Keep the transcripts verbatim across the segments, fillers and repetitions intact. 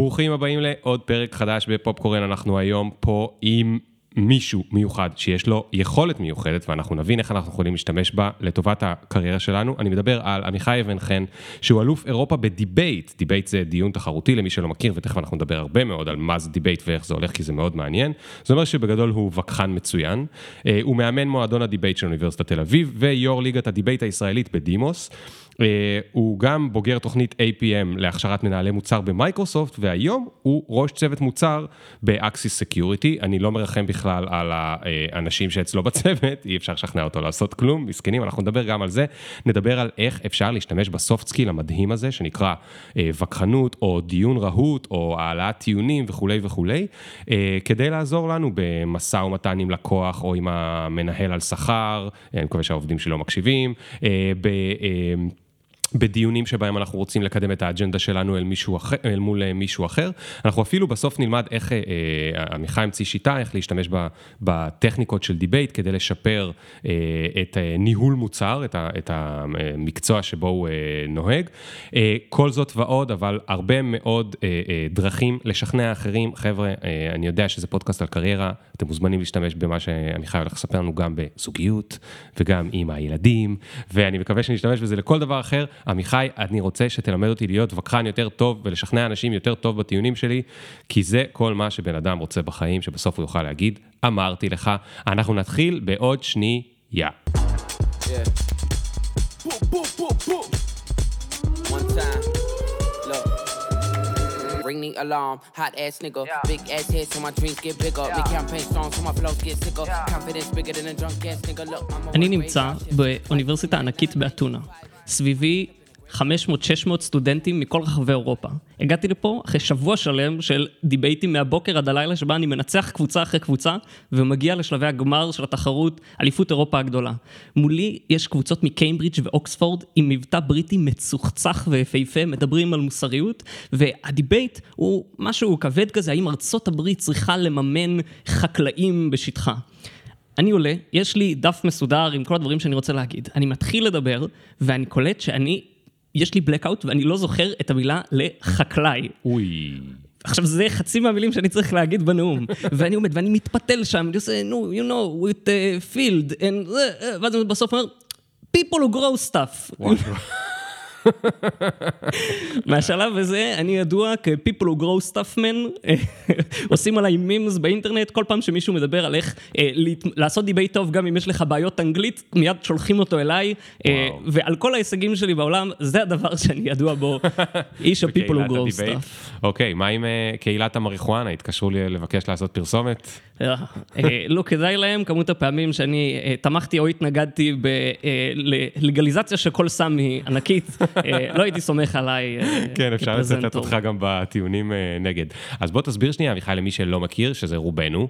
ברוכים הבאים לעוד פרק חדש בפופקורן. אנחנו היום פה עם מישהו מיוחד שיש לו יכולת מיוחדת, ואנחנו נבין איך אנחנו יכולים להשתמש בה לטובת הקריירה שלנו. אני מדבר על עמיחי אבן חן, שהוא אלוף אירופה בדיבייט. דיבייט זה דיון תחרותי למי שלא מכיר, ותכף אנחנו נדבר הרבה מאוד על מה זה דיבייט ואיך זה הולך, כי זה מאוד מעניין. זה אומר שבגדול הוא וכחן מצוין, הוא מאמן מועדון הדיבייט של אוניברסיטת תל אביב, ויו"ר ליגת הדיבייט הישראלית בדימוס. הוא גם בוגר תוכנית איי פי אם להכשרת מנהלי מוצר במייקרוסופט, והיום הוא ראש צוות מוצר באקסיס סקיוריטי. אני לא מרחם בכלל על האנשים שאצלו בצוות, אי אפשר לשכנע אותו לעשות כלום, מסכנים. אנחנו נדבר גם על זה, נדבר על איך אפשר להשתמש בסופט סקיל המדהים הזה, שנקרא וכחנות או דיון רהוט או העלאת טיעונים וכו' וכו', כדי לעזור לנו במשא ומתן עם לקוח או עם המנהל על שכר, אני מקווה שהעובדים שלא מקשיבים, ב... בדיונים שבהם אנחנו רוצים לקדם את האג'נדה שלנו אל, מישהו אחר, אל מול מישהו אחר. אנחנו אפילו בסוף נלמד איך, אה, עמיחי המציא שיטה, איך להשתמש ב, בטכניקות של דיבייט, כדי לשפר אה, את אה, ניהול מוצר, את, ה, את המקצוע שבו הוא אה, נוהג. אה, כל זאת ועוד, אבל הרבה מאוד אה, אה, דרכים לשכנע אחרים. חבר'ה, אה, אני יודע שזה פודקאסט על קריירה, אתם מוזמנים להשתמש במה שעמיחי הולך לספר לנו גם בזוגיות, וגם עם הילדים, ואני מקווה שנשתמש בזה לכל דבר אחר. עמיחי, אני רוצה שתלמד אותי להיות וכחן יותר טוב, ולשכנע אנשים יותר טוב בטיעונים שלי, כי זה כל מה שבן אדם רוצה בחיים, שבסוף הוא יוכל להגיד, אמרתי לך. אנחנו נתחיל בעוד שנייה. Yeah. בו, בו, בו, בו. One time. Look. Ring the alarm, hot ass nigga, big ass head so my dreams get bigger, big campaign songs so my flows get sicker, confidence bigger than a drunk ass nigga, look. אני נמצא באוניברסיטה ענקית באתונה. סביבי חמש מאות עד שש מאות סטודנטים מכל רחבי אירופה. הגעתי לפה אחרי שבוע שלם של דיבייטים מהבוקר עד הלילה, שבה אני מנצח קבוצה אחרי קבוצה, ומגיע לשלבי הגמר של התחרות אליפות אירופה הגדולה. מולי יש קבוצות מקיימברידג' ואוקספורד, עם מבטא בריטי מצוחצח ופהפה, מדברים על מוסריות, והדיבייט הוא משהו כבד כזה, האם ארצות הברית צריכה לממן חקלאים בשטחה. אני עולה, יש לי דף מסודר עם כל הדברים שאני רוצה להגיד. אני מתחיל לדבר, ואני קולט שאני, יש לי בלקאוט, ואני לא זוכר את המילה לחקלאי. אוי. עכשיו, זה חצי מהמילים שאני צריך להגיד בנאום. ואני עומד, ואני מתפתל שם, אני עושה, no, you know, with a field, and... ואז אני בסוף אומר, people who grow stuff. וואו. מהשלב הזה אני ידוע כ-people who grow stuff men. עושים עליי מימס באינטרנט, כל פעם שמישהו מדבר על איך לעשות דיבייט טוב, גם אם יש לך בעיות אנגלית, מיד שולחים אותו אליי, ועל כל ההישגים שלי בעולם, זה הדבר שאני ידוע בו, איש ה-people who grow stuff. אוקיי, מה עם קהילת המריחואנה? התקשרו לי לבקש לעשות פרסומת? לא כדאי להם, כמות הפעמים שאני תמכתי או התנגדתי בלגליזציה שכל סם היא ענקית, לא הייתי סומך עליי כפרזנטור. כן, אפשר לצטט אותך גם בטיעונים נגד. אז בוא תסביר שנייה, עמיחי, למי שלא מכיר, שזה רובנו,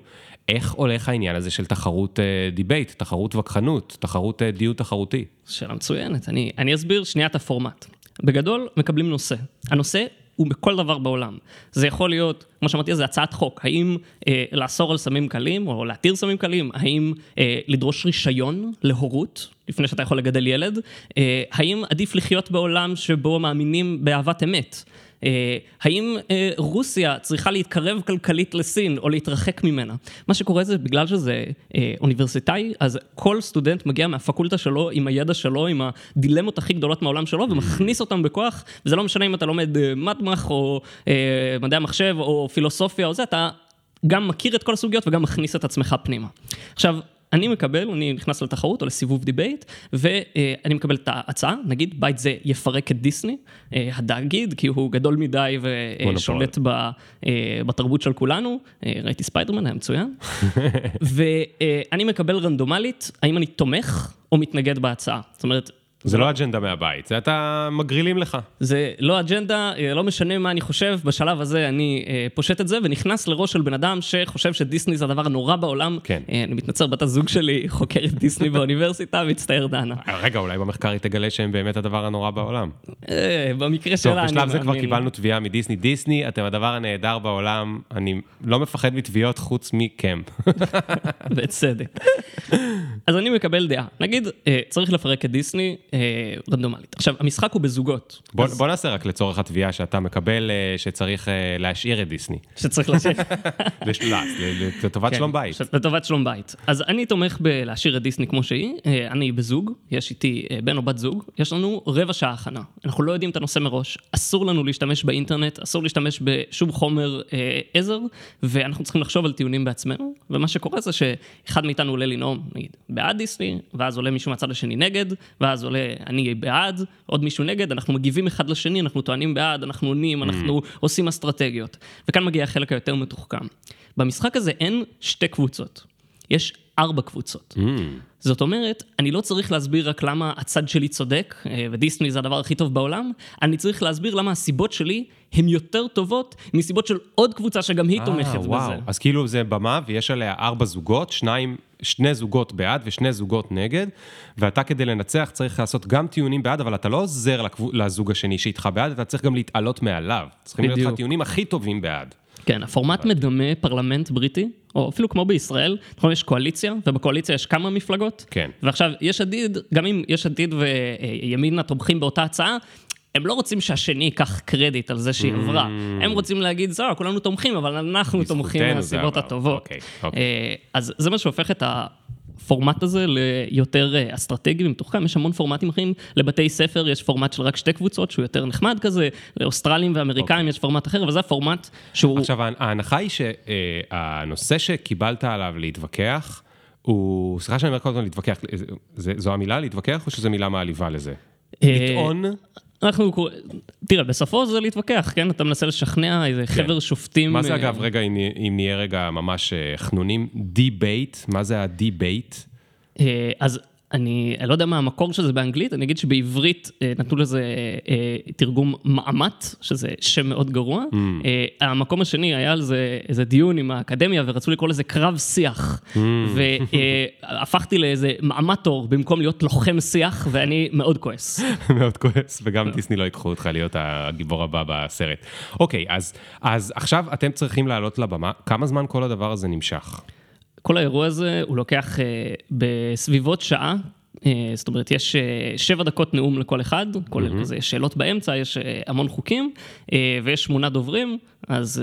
איך הולך העניין הזה של תחרות דיבייט, תחרות וכחנות, תחרות דיון תחרותי? שאלה מצוינת, אני אסביר שנייה את הפורמט. בגדול מקבלים נושא. הנושא הוא בכל דבר בעולם. זה יכול להיות, כמו שמעתי, זה הצעת חוק. האם אה, לאסור על סמים קלים, או להתיר סמים קלים? האם אה, לדרוש רישיון להורות, לפני שאתה יכול לגדל ילד? אה, האם עדיף לחיות בעולם שבו מאמינים באהבת אמת? אה, האם אה, רוסיה צריכה להתקרב כלכלית לסין, או להתרחק ממנה? מה שקורה זה, בגלל שזה אה, אוניברסיטאי, אז כל סטודנט מגיע מהפקולטה שלו, עם הידע שלו, עם הדילמות הכי גדולות מהעולם שלו, ומכניס אותם בכוח, וזה לא משנה אם אתה לומד אה, מתמח, או אה, מדעי המחשב, או פילוסופיה, או זה, אתה גם מכיר את כל הסוגיות, וגם מכניס את עצמך פנימה. עכשיו, אני מקבל, אני נכנס לתחרות או לסיבוב דיבייט, ואני מקבל את ההצעה, נגיד, בית זה יפרק את דיסני, הדאגיד, כי הוא גדול מדי ושולט בתרבות של כולנו, ראיתי ספיידרמן, היה מצוין, ואני מקבל רנדומלית, האם אני תומך או מתנגד בהצעה, זאת אומרת, זה לא אג'נדה מהבית, זה אתה מגרילים לך. זה לא אג'נדה, לא משנה מה אני חושב, בשלב הזה אני פושט את זה, ונכנס לראש של בן אדם שחושב שדיסני זה הדבר הנורא בעולם. אני מתנצר, בת הזוג שלי חוקרת דיסני באוניברסיטה, מצטער דנה. רגע, אולי במחקר היא תגלה שהם באמת הדבר הנורא בעולם. במקרה שלה אני... טוב, בשלב זה כבר קיבלנו תביעה מדיסני. דיסני, אתם הדבר הנהדר בעולם, אני לא מפחד מתביעות חוץ מכם. בצדק. אז אני מקבל דעה. נגיד, צריך לפרק את דיסני. רנדומלית. עכשיו, המשחק הוא בזוגות. בוא, אז... בוא נעשה רק לצורך התביעה שאתה מקבל שצריך להשאיר את דיסני. שצריך להשאיר. לשלס, לטובת כן, שלום בית. ש... לטובת שלום בית. אז אני תומך בלהשאיר את דיסני כמו שהיא. אני בזוג, יש איתי בן או בת זוג. יש לנו רבע שעה הכנה. אנחנו לא יודעים את הנושא מראש. אסור לנו להשתמש באינטרנט, אסור להשתמש בשום חומר אה, עזר, ואנחנו צריכים לחשוב על טיעונים בעצמנו. ומה שקורה זה שאחד מאיתנו עולה לנאום, נגיד, בעד דיסני, ואז עולה מישהו מהצד השני נגד, ואז עולה אני בעד, עוד מישהו נגד, אנחנו מגיבים אחד לשני, אנחנו טוענים בעד, אנחנו עונים, אנחנו עושים אסטרטגיות. וכאן מגיע החלק היותר מתוחכם. במשחק הזה אין שתי קבוצות. יש ארבע קבוצות. זאת אומרת, אני לא צריך להסביר רק למה הצד שלי צודק, ודיסני זה הדבר הכי טוב בעולם, אני צריך להסביר למה הסיבות שלי הן יותר טובות מסיבות של עוד קבוצה שגם היא תומכת בזה. אז כאילו זה במה, ויש עליה ארבע זוגות, שניים, שני זוגות בעד ושני זוגות נגד, ואתה כדי לנצח צריך לעשות גם טיעונים בעד, אבל אתה לא עוזר לזוג השני שאיתך בעד, אתה צריך גם להתעלות מעליו. צריכים להיות לך טיעונים הכי טובים בעד. כן, הפורמט מדמה פרלמנט בריטי, או אפילו כמו בישראל, נכון, יש קואליציה, ובקואליציה יש כמה מפלגות, כן. ועכשיו יש עתיד, גם אם יש עתיד וימינה תומכים באותה הצעה, הם לא רוצים שהשני ייקח קרדיט על זה שהיא עברה. הם רוצים להגיד, זהו, כולנו תומכים, אבל אנחנו תומכים מהסיבות הטובות. אז זה מה שהופך את ה... הפורמט הזה ליותר אסטרטגי ומתוחכם, יש המון פורמטים אחרים, לבתי ספר יש פורמט של רק שתי קבוצות, שהוא יותר נחמד כזה, לאוסטרלים ואמריקאים יש פורמט אחר, אבל זה הפורמט שהוא... עכשיו, ההנחה היא שהנושא שקיבלת עליו להתווכח, הוא... סליחה שאני אומר כל הזמן להתווכח, זו המילה להתווכח, או שזו מילה מעליבה לזה? לטעון... אנחנו, תראה, בסופו זה להתווכח, כן? אתה מנסה לשכנע איזה חבר שופטים... מה זה אגב, רגע, אם נהיה רגע ממש חנונים, דיבייט, מה זה הדיבייט? אז אני לא יודע מה המקור של זה באנגלית, אני אגיד שבעברית נתנו לזה תרגום מעמת, שזה שם מאוד גרוע. המקום השני היה על זה איזה דיון עם האקדמיה, ורצו לקרוא לזה קרב שיח. והפכתי לאיזה מעמטור, במקום להיות לוחם שיח, ואני מאוד כועס. מאוד כועס, וגם דיסני לא יקחו אותך להיות הגיבור הבא בסרט. אוקיי, אז עכשיו אתם צריכים לעלות לבמה. כמה זמן כל הדבר הזה נמשך? כל האירוע הזה הוא לוקח בסביבות שעה, זאת אומרת, יש שבע דקות נאום לכל אחד, כולל כזה, יש שאלות באמצע, יש המון חוקים, ויש שמונה דוברים, אז...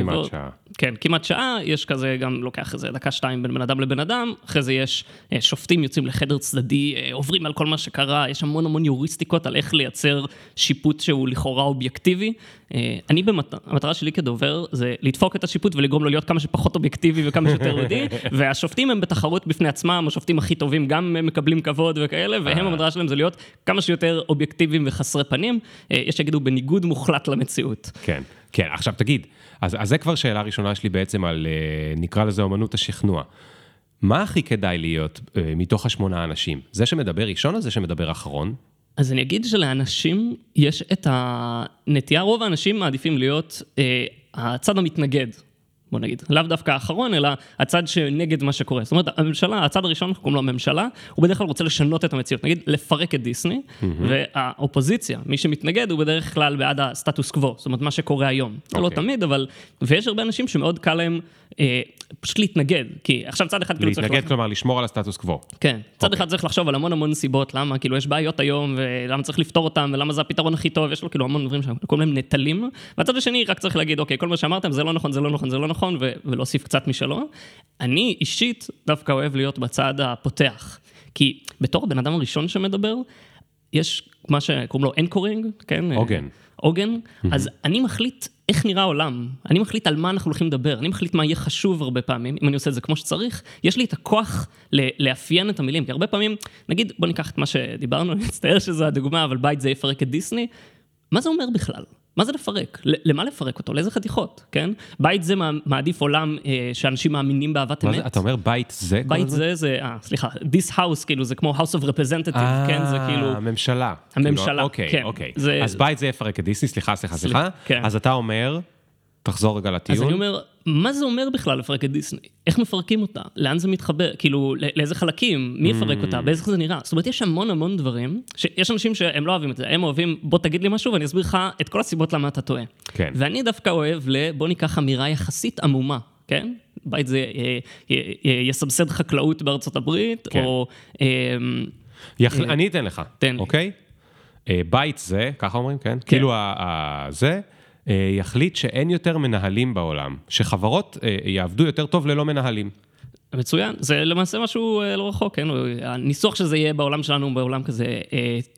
כמעט שעה. כן, כמעט שעה, יש כזה, גם לוקח איזה דקה שתיים בין בן אדם לבן אדם, אחרי זה יש שופטים יוצאים לחדר צדדי, עוברים על כל מה שקרה, יש המון המון יוריסטיקות על איך לייצר שיפוט שהוא לכאורה אובייקטיבי. אני במטרה, המטרה שלי כדובר זה לדפוק את השיפוט ולגרום לו להיות כמה שפחות אובייקטיבי וכמה שיותר רדי, והשופטים הם בתחרות בפני עצמם, השופטים הכי טובים גם הם מקבלים כבוד וכאלה, והם המטרה שלהם זה להיות כמה שיותר אובייקטיביים וחסרי פנים, יש שיגידו בניגוד מוחלט למציאות. כן. כן, עכשיו תגיד, אז, אז זה כבר שאלה הראשונה שלי בעצם על, נקרא לזה אומנות השכנוע. מה הכי כדאי להיות מתוך השמונה אנשים? זה שמדבר ראשון או זה שמדבר אחרון? אז אני אגיד שלאנשים יש את הנטייה, רוב האנשים מעדיפים להיות אה, הצד המתנגד. בוא נגיד, לאו דווקא האחרון, אלא הצד שנגד מה שקורה. זאת אומרת, הממשלה, הצד הראשון, אנחנו קוראים לו הממשלה, הוא בדרך כלל רוצה לשנות את המציאות. נגיד, לפרק את דיסני, והאופוזיציה, מי שמתנגד, הוא בדרך כלל בעד הסטטוס קוו, זאת אומרת, מה שקורה היום. לא תמיד, אבל, ויש הרבה אנשים שמאוד קל להם פשוט להתנגד, כי עכשיו צד אחד... להתנגד, כלומר, לשמור על הסטטוס קוו. כן, צד אחד צריך לחשוב על המון המון סיבות, למה, כאילו, יש בעיות היום, ולמה צריך לפתור אותם, ולמה זה הפתרון הכי טוב, יש לו, כאילו, המון דברים שקוראים להם נטלים, והצד השני רק צריך להגיד, אוקיי, כל מה שאמרתם, זה לא נכון, זה לא נכון, זה לא נכון, ו- ולהוסיף קצת משלו. אני אישית דווקא אוהב להיות בצד הפותח, כי בתור הבן אדם הראשון שמדבר, יש מה שקוראים לו אנקורינג, כן? אוגן. אוגן, אז אני מחליט איך נראה העולם, אני מחליט על מה אנחנו הולכים לדבר, אני מחליט מה יהיה חשוב הרבה פעמים, אם אני עושה את זה כמו שצריך, יש לי את הכוח לאפיין את המילים, כי הרבה פעמים, נגיד, בוא ניקח את מה שדיברנו, אני אצטער שזו הדוגמה, אבל בית זה יפרק את דיסני, מה זה אומר בכלל? מה זה לפרק? למה לפרק אותו? לאיזה חתיכות, כן? בית זה מעדיף עולם שאנשים מאמינים באהבת אמת. אתה אומר בית זה? בית זה, זה, סליחה, this house, כאילו, זה כמו house of representative, כן? זה כאילו... הממשלה. הממשלה, כן. אוקיי, אוקיי. אז בית זה יפרק את דיסני, סליחה, סליחה, סליחה. אז אתה אומר, תחזור רגע לטיעון. אז אני אומר, מה זה אומר בכלל לפרק את דיסני? איך מפרקים אותה? לאן זה מתחבר? כאילו, לאיזה חלקים? מי יפרק אותה? באיזה זה נראה? זאת אומרת, יש המון המון דברים, שיש אנשים שהם לא אוהבים את זה, הם אוהבים, בוא תגיד לי משהו, ואני אסביר לך את כל הסיבות למה אתה טועה. כן. ואני דווקא אוהב לבוא ניקח אמירה יחסית עמומה, כן? בית זה יסבסד חקלאות בארצות הברית, או... אני אתן לך, אוקיי? בית זה, ככה אומרים, כן? כאילו זה, יחליט שאין יותר מנהלים בעולם, שחברות יעבדו יותר טוב ללא מנהלים. מצוין, זה למעשה משהו לא רחוק, כן? הניסוח שזה יהיה בעולם שלנו, בעולם כזה,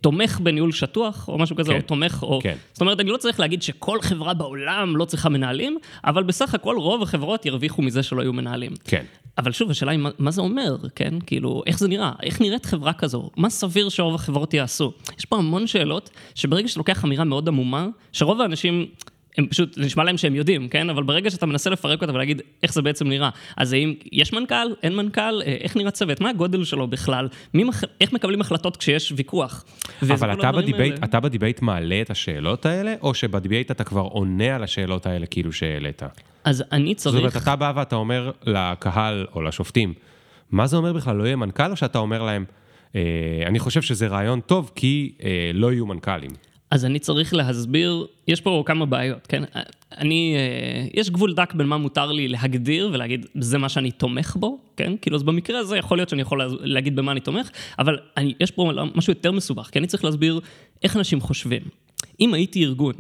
תומך בניהול שטוח, או משהו כזה, כן, או תומך, או... כן. זאת אומרת, אני לא צריך להגיד שכל חברה בעולם לא צריכה מנהלים, אבל בסך הכל רוב החברות ירוויחו מזה שלא היו מנהלים. כן. אבל שוב, השאלה היא, מה זה אומר, כן? כאילו, איך זה נראה? איך נראית חברה כזו? מה סביר שרוב החברות יעשו? יש פה המון שאלות, שברגע שלוקח אמירה מאוד עמומה, שרוב האנשים... הם פשוט, נשמע להם שהם יודעים, כן? אבל ברגע שאתה מנסה לפרק אותה ולהגיד איך זה בעצם נראה, אז האם יש מנכ"ל, אין מנכ"ל, איך נראה צוות, מה הגודל שלו בכלל, מי מח... איך מקבלים החלטות כשיש ויכוח. אבל אתה בדיבייט, האלה... אתה בדיבייט מעלה את השאלות האלה, או שבדיבייט אתה כבר עונה על השאלות האלה כאילו שהעלית? אז אני צריך... זאת אומרת, אתה בא ואתה אומר לקהל או לשופטים, מה זה אומר בכלל, לא יהיה מנכ"ל, או שאתה אומר להם, אני חושב שזה רעיון טוב, כי לא יהיו מנכ"לים. אז אני צריך להסביר, יש פה כמה בעיות, כן? אני, יש גבול דק בין מה מותר לי להגדיר ולהגיד, זה מה שאני תומך בו, כן? כאילו, אז במקרה הזה יכול להיות שאני יכול להגיד במה אני תומך, אבל אני, יש פה משהו יותר מסובך, כי אני צריך להסביר איך אנשים חושבים. אם הייתי ארגון,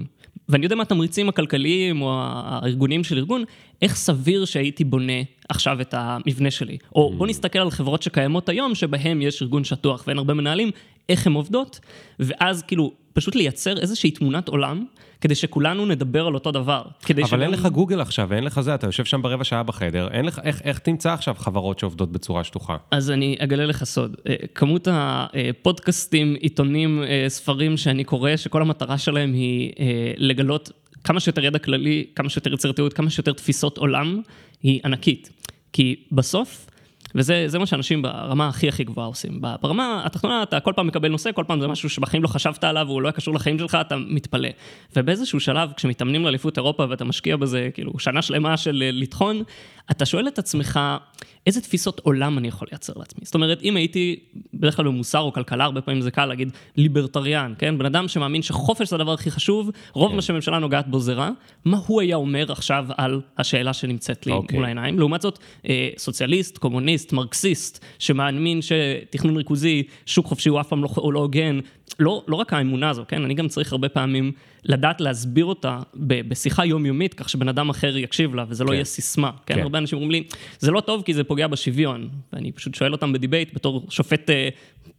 ואני יודע מה התמריצים הכלכליים או הארגונים של ארגון, איך סביר שהייתי בונה עכשיו את המבנה שלי? או בוא נסתכל על חברות שקיימות היום, שבהם יש ארגון שטוח ואין הרבה מנהלים, איך הן עובדות, ואז כאילו פשוט לייצר איזושהי תמונת עולם, כדי שכולנו נדבר על אותו דבר. אבל אין לך גוגל עכשיו, אין לך זה, אתה יושב שם ברבע שעה בחדר, איך תמצא עכשיו חברות שעובדות בצורה שטוחה? אז אני אגלה לך סוד. כמות הפודקאסטים, עיתונים, ספרים שאני קורא, שכל המטרה שלהם היא לגלות כמה שיותר ידע כללי, כמה שיותר יצירתיות, כמה שיותר תפיסות עולם, היא ענקית. כי בסוף... וזה מה שאנשים ברמה הכי הכי גבוהה עושים. ברמה התחתונה, אתה כל פעם מקבל נושא, כל פעם זה משהו שבחיים לא חשבת עליו, והוא לא היה קשור לחיים שלך, אתה מתפלא. ובאיזשהו שלב, כשמתאמנים לאליפות אירופה, ואתה משקיע בזה, כאילו, שנה שלמה של לתחון, אתה שואל את עצמך, איזה תפיסות עולם אני יכול לייצר לעצמי? זאת אומרת, אם הייתי, בדרך כלל במוסר או כלכלה, הרבה פעמים זה קל להגיד, ליברטריאן, כן? בן אדם שמאמין שחופש זה הדבר הכי חשוב, רוב מה שהממשלה נוגעת בו זה רע, מה הוא היה אומר עכשיו על השאלה שנמצאת לי מול העיניים? לעומת זאת, סוציאליסט, קומוניסט, מרקסיסט, שמאמין שתכנון ריכוזי, שוק חופשי הוא אף פעם לא הוגן, לא, לא רק האמונה הזו, כן? אני גם צריך הרבה פעמים לדעת להסביר אותה בשיחה יומיומית, כך שבן אדם אחר יקשיב לה, וזה לא יהיה סיסמה, כן? הרבה אנשים אומרים לי, "זה לא טוב כי זה פוגע בשוויון." ואני פשוט שואל אותם בדיבייט, בתור שופט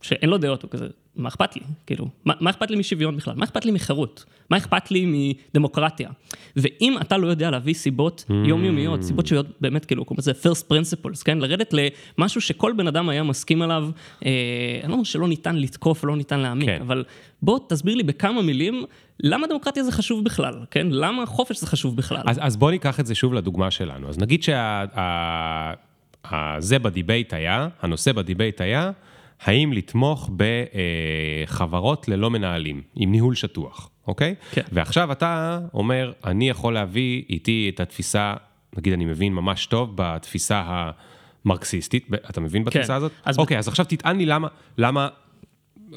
שאין לו דעות, וכזה, "מה אכפת לי?" כאילו, "מה, מה אכפת לי משוויון בכלל? מה אכפת לי מחירות? מה אכפת לי מדמוקרטיה?" ואם אתה לא יודע להביא סיבות יומיומיות, סיבות שיהיו באמת, כאילו, כמו זה first principles, כן? לרדת למשהו שכל בן אדם היה מסכים עליו, אה, אני לא אומר שלא ניתן לתקוף, לא ניתן להאמין, כן. אבל בוא תסביר לי בכמה מילים, למה דמוקרטיה זה חשוב בכלל, כן? למה חופש זה חשוב בכלל? אז, אז בוא ניקח את זה שוב לדוגמה שלנו. אז נגיד שה, ה, ה, זה בדיבייט היה, הנושא בדיבייט היה, האם לתמוך בחברות ללא מנהלים, עם ניהול שטוח, אוקיי? כן. ועכשיו אתה אומר, אני יכול להביא איתי את התפיסה, נגיד אני מבין ממש טוב בתפיסה המרקסיסטית, אתה מבין בתפיסה כן. הזאת? אז אוקיי, בת... אז עכשיו תטען לי למה, למה,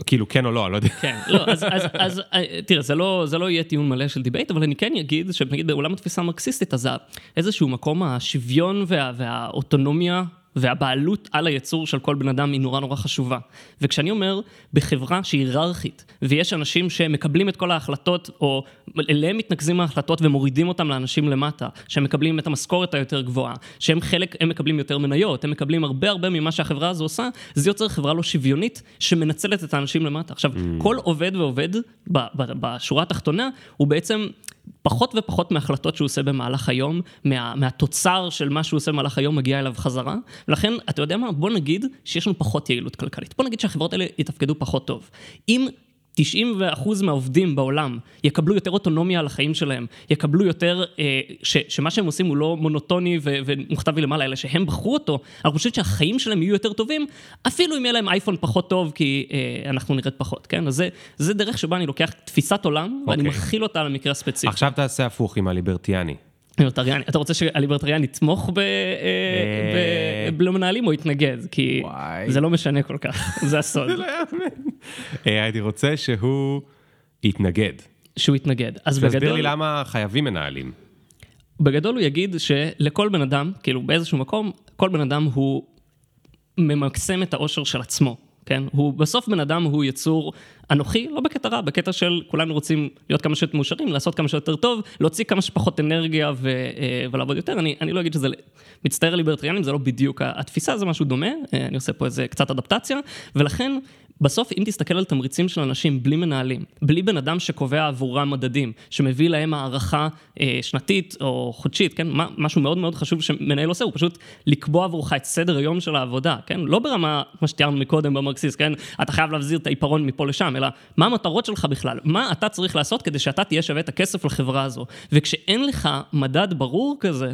כאילו כן או לא, אני לא יודע. כן, לא, אז, אז, אז תראה, זה לא, זה לא יהיה טיעון מלא של דיבייט, אבל אני כן אגיד, שנגיד בעולם התפיסה המרקסיסטית, אז איזשהו מקום השוויון וה, והאוטונומיה, והבעלות על היצור של כל בן אדם היא נורא נורא חשובה. וכשאני אומר, בחברה שהיא היררכית, ויש אנשים שמקבלים את כל ההחלטות, או אליהם מתנקזים ההחלטות ומורידים אותם לאנשים למטה, שהם מקבלים את המשכורת היותר גבוהה, שהם חלק, הם מקבלים יותר מניות, הם מקבלים הרבה הרבה ממה שהחברה הזו עושה, זה יוצר חברה לא שוויונית שמנצלת את האנשים למטה. עכשיו, כל עובד ועובד בשורה התחתונה, הוא בעצם... פחות ופחות מההחלטות שהוא עושה במהלך היום, מה, מהתוצר של מה שהוא עושה במהלך היום מגיע אליו חזרה, ולכן, אתה יודע מה? בוא נגיד שיש לנו פחות יעילות כלכלית. בוא נגיד שהחברות האלה יתפקדו פחות טוב. אם תשעים אחוז מהעובדים בעולם יקבלו יותר אוטונומיה על החיים שלהם, יקבלו יותר, אה, ש, שמה שהם עושים הוא לא מונוטוני ו, ומוכתב למעלה, אלא שהם בחרו אותו, אני חושבת שהחיים שלהם יהיו יותר טובים, אפילו אם יהיה להם אייפון פחות טוב, כי אה, אנחנו נראית פחות, כן? אז זה, זה דרך שבה אני לוקח תפיסת עולם, okay. ואני מכיל אותה למקרה הספציפי. עכשיו תעשה הפוך עם הליברטיאני. ליברטריאני, אתה רוצה שהליברטריאני יתמוך בלא מנהלים או יתנגד, כי זה לא משנה כל כך, זה הסוד. זה לא יאמן. הייתי רוצה שהוא יתנגד. שהוא יתנגד. תסביר לי למה חייבים מנהלים. בגדול הוא יגיד שלכל בן אדם, כאילו באיזשהו מקום, כל בן אדם הוא ממקסם את העושר של עצמו. כן? הוא בסוף בן אדם, הוא יצור אנוכי, לא בקטע רע, בקטע של כולנו רוצים להיות כמה שיותר מאושרים, לעשות כמה שיותר טוב, להוציא כמה שפחות אנרגיה ו, ולעבוד יותר. אני, אני לא אגיד שזה מצטער ליברטריאנים, זה לא בדיוק התפיסה, זה משהו דומה, אני עושה פה איזה קצת אדפטציה, ולכן בסוף, אם תסתכל על תמריצים של אנשים בלי מנהלים, בלי בן אדם שקובע עבורם מדדים, שמביא להם הערכה אה, שנתית או חודשית, כן? מה, משהו מאוד מאוד חשוב שמנהל עושה, הוא פשוט לקבוע עבורך את סדר היום של העבודה, כן? לא ברמה, מה שתיארנו מקודם במרקסיס, כן? אתה חייב להבזיר את העיפרון מפה לשם, אלא מה המטרות שלך בכלל? מה אתה צריך לעשות כדי שאתה תהיה שווה את הכסף לחברה הזו? וכשאין לך מדד ברור כזה,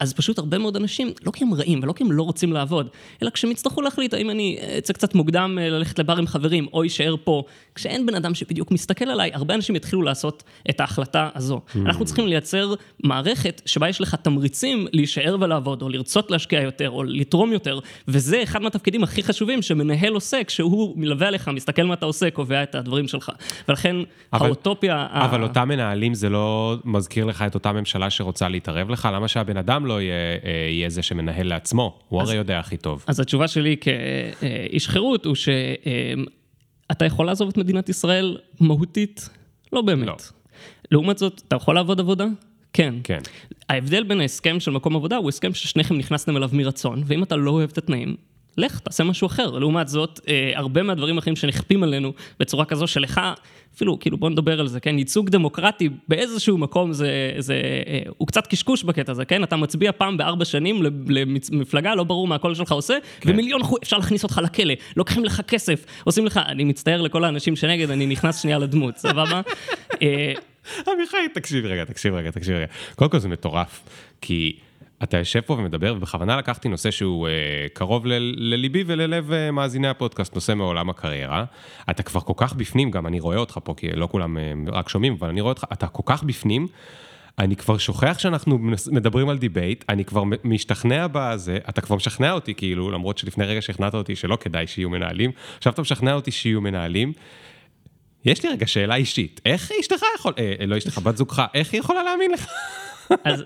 אז פשוט הרבה מאוד אנשים, לא כי הם רעים ולא כי הם לא רוצים לעבוד, אלא כשמצטרכו להחליט, האם אני אצא קצת מוקדם ללכת לבר עם חברים, או יישאר פה, כשאין בן אדם שבדיוק מסתכל עליי, הרבה אנשים יתחילו לעשות את ההחלטה הזו. Mm. אנחנו צריכים לייצר מערכת שבה יש לך תמריצים להישאר ולעבוד, או לרצות להשקיע יותר, או לתרום יותר, וזה אחד מהתפקידים הכי חשובים שמנהל עושה, כשהוא מלווה עליך, מסתכל מה אתה עושה, קובע את הדברים שלך. ולכן אבל, האוטופיה... אבל ה... אותם מנהלים, זה לא מזכיר לך את אותה ממשלה שרוצה להתערב לך? למה שהבן אדם לא יהיה, יהיה זה שמנהל לעצמו, הוא הרי יודע הכי טוב. אז התשובה שלי כאיש חירות הוא שאתה יכול לעזוב את מדינת ישראל מהותית? לא באמת. לא. לעומת זאת, אתה יכול לעבוד עבודה? כן. כן. ההבדל בין ההסכם של מקום עבודה הוא הסכם ששניכם נכנסתם אליו מרצון, ואם אתה לא אוהב את התנאים, לך, תעשה משהו אחר. לעומת זאת, הרבה מהדברים אחרים שנכפים עלינו בצורה כזו שלך, אפילו, כאילו, בוא נדבר על זה, כן? ייצוג דמוקרטי באיזשהו מקום, זה, זה, הוא קצת קשקוש בקטע הזה, כן? אתה מצביע פעם בארבע שנים למפלגה, לא ברור מה הכל שלך עושה, כן. ומיליון חו... אפשר להכניס אותך לכלא, לוקחים לך כסף, עושים לך, אני מצטער לכל האנשים שנגד, אני נכנס שנייה לדמות, סבבה? עמיחי, תקשיב רגע, תקשיב רגע, תקשיב רגע. קודם כל זה מטורף, כי אתה יושב פה ומדבר, ובכוונה לקחתי נושא שהוא קרוב לליבי וללב מאזיני הפודקאסט, נושא מעולם הקריירה. אתה כבר כל כך בפנים, גם אני רואה אותך פה, כי לא כולם רק שומעים, אבל אני רואה אותך, אתה כל כך בפנים, אני כבר שוכח שאנחנו מדברים על דיבייט, אני כבר משתכנע בזה, אתה כבר משכנע אותי כאילו, למרות שלפני רגע שכנעת אותי שלא כדאי שיהיו מנהלים, עכשיו אתה משכנע אותי שיהיו מנהלים, יש לי רגע שאלה אישית, איך אשתך יכול, אה, לא אשתך, בת זוגך, איך היא יכולה להאמין לך? אז...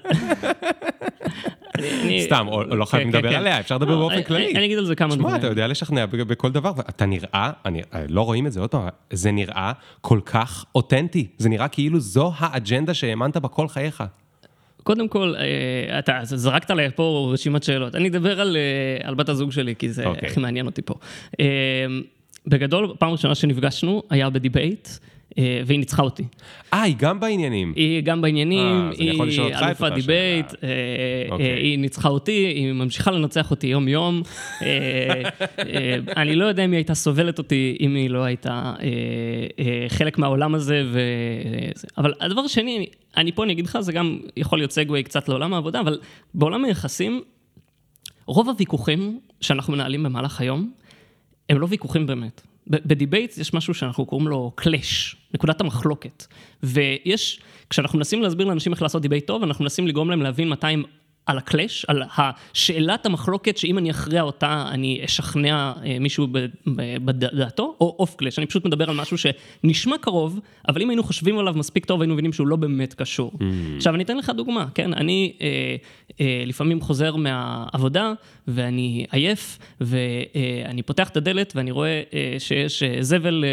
סתם, לא חייב לדבר עליה, אפשר לדבר באופן כללי. אני אגיד על זה כמה דברים. שמע, אתה יודע לשכנע בכל דבר, ואתה נראה, לא רואים את זה עוד פעם, זה נראה כל כך אותנטי, זה נראה כאילו זו האג'נדה שהאמנת בכל חייך. קודם כל, אתה זרקת עליי פה רשימת שאלות, אני אדבר על בת הזוג שלי, כי זה הכי מעניין אותי פה. בגדול, פעם ראשונה שנפגשנו, היה בדיבייט, והיא ניצחה אותי. אה, היא גם בעניינים. היא גם בעניינים, היא אלופה דיבייט, היא ניצחה אותי, היא ממשיכה לנצח אותי יום יום. אני לא יודע אם היא הייתה סובלת אותי, אם היא לא הייתה חלק מהעולם הזה, אבל הדבר שני, אני פה נגיד לך, זה גם יכול להיות סגווי קצת לעולם העבודה, אבל בעולם היחסים, רוב הוויכוחים שאנחנו מנהלים במהלך היום, הם לא ויכוחים באמת. בדיבייט יש משהו שאנחנו קוראים לו קלש, נקודת המחלוקת. ויש, כשאנחנו מנסים להסביר לאנשים איך לעשות דיבייט טוב, אנחנו מנסים לגרום להם להבין מתי הם על הקלש, על השאלת המחלוקת, שאם אני אחריה אותה, אני אשכנע מישהו בדעתו, או אוף קלש. אני פשוט מדבר על משהו שנשמע קרוב, אבל אם היינו חושבים עליו מספיק טוב, היינו מבינים שהוא לא באמת קשור. עכשיו, אני אתן לך דוגמה, כן? אני לפעמים חוזר מהעבודה, ואני עייף, ואני פותח את הדלת, ואני רואה שיש זבל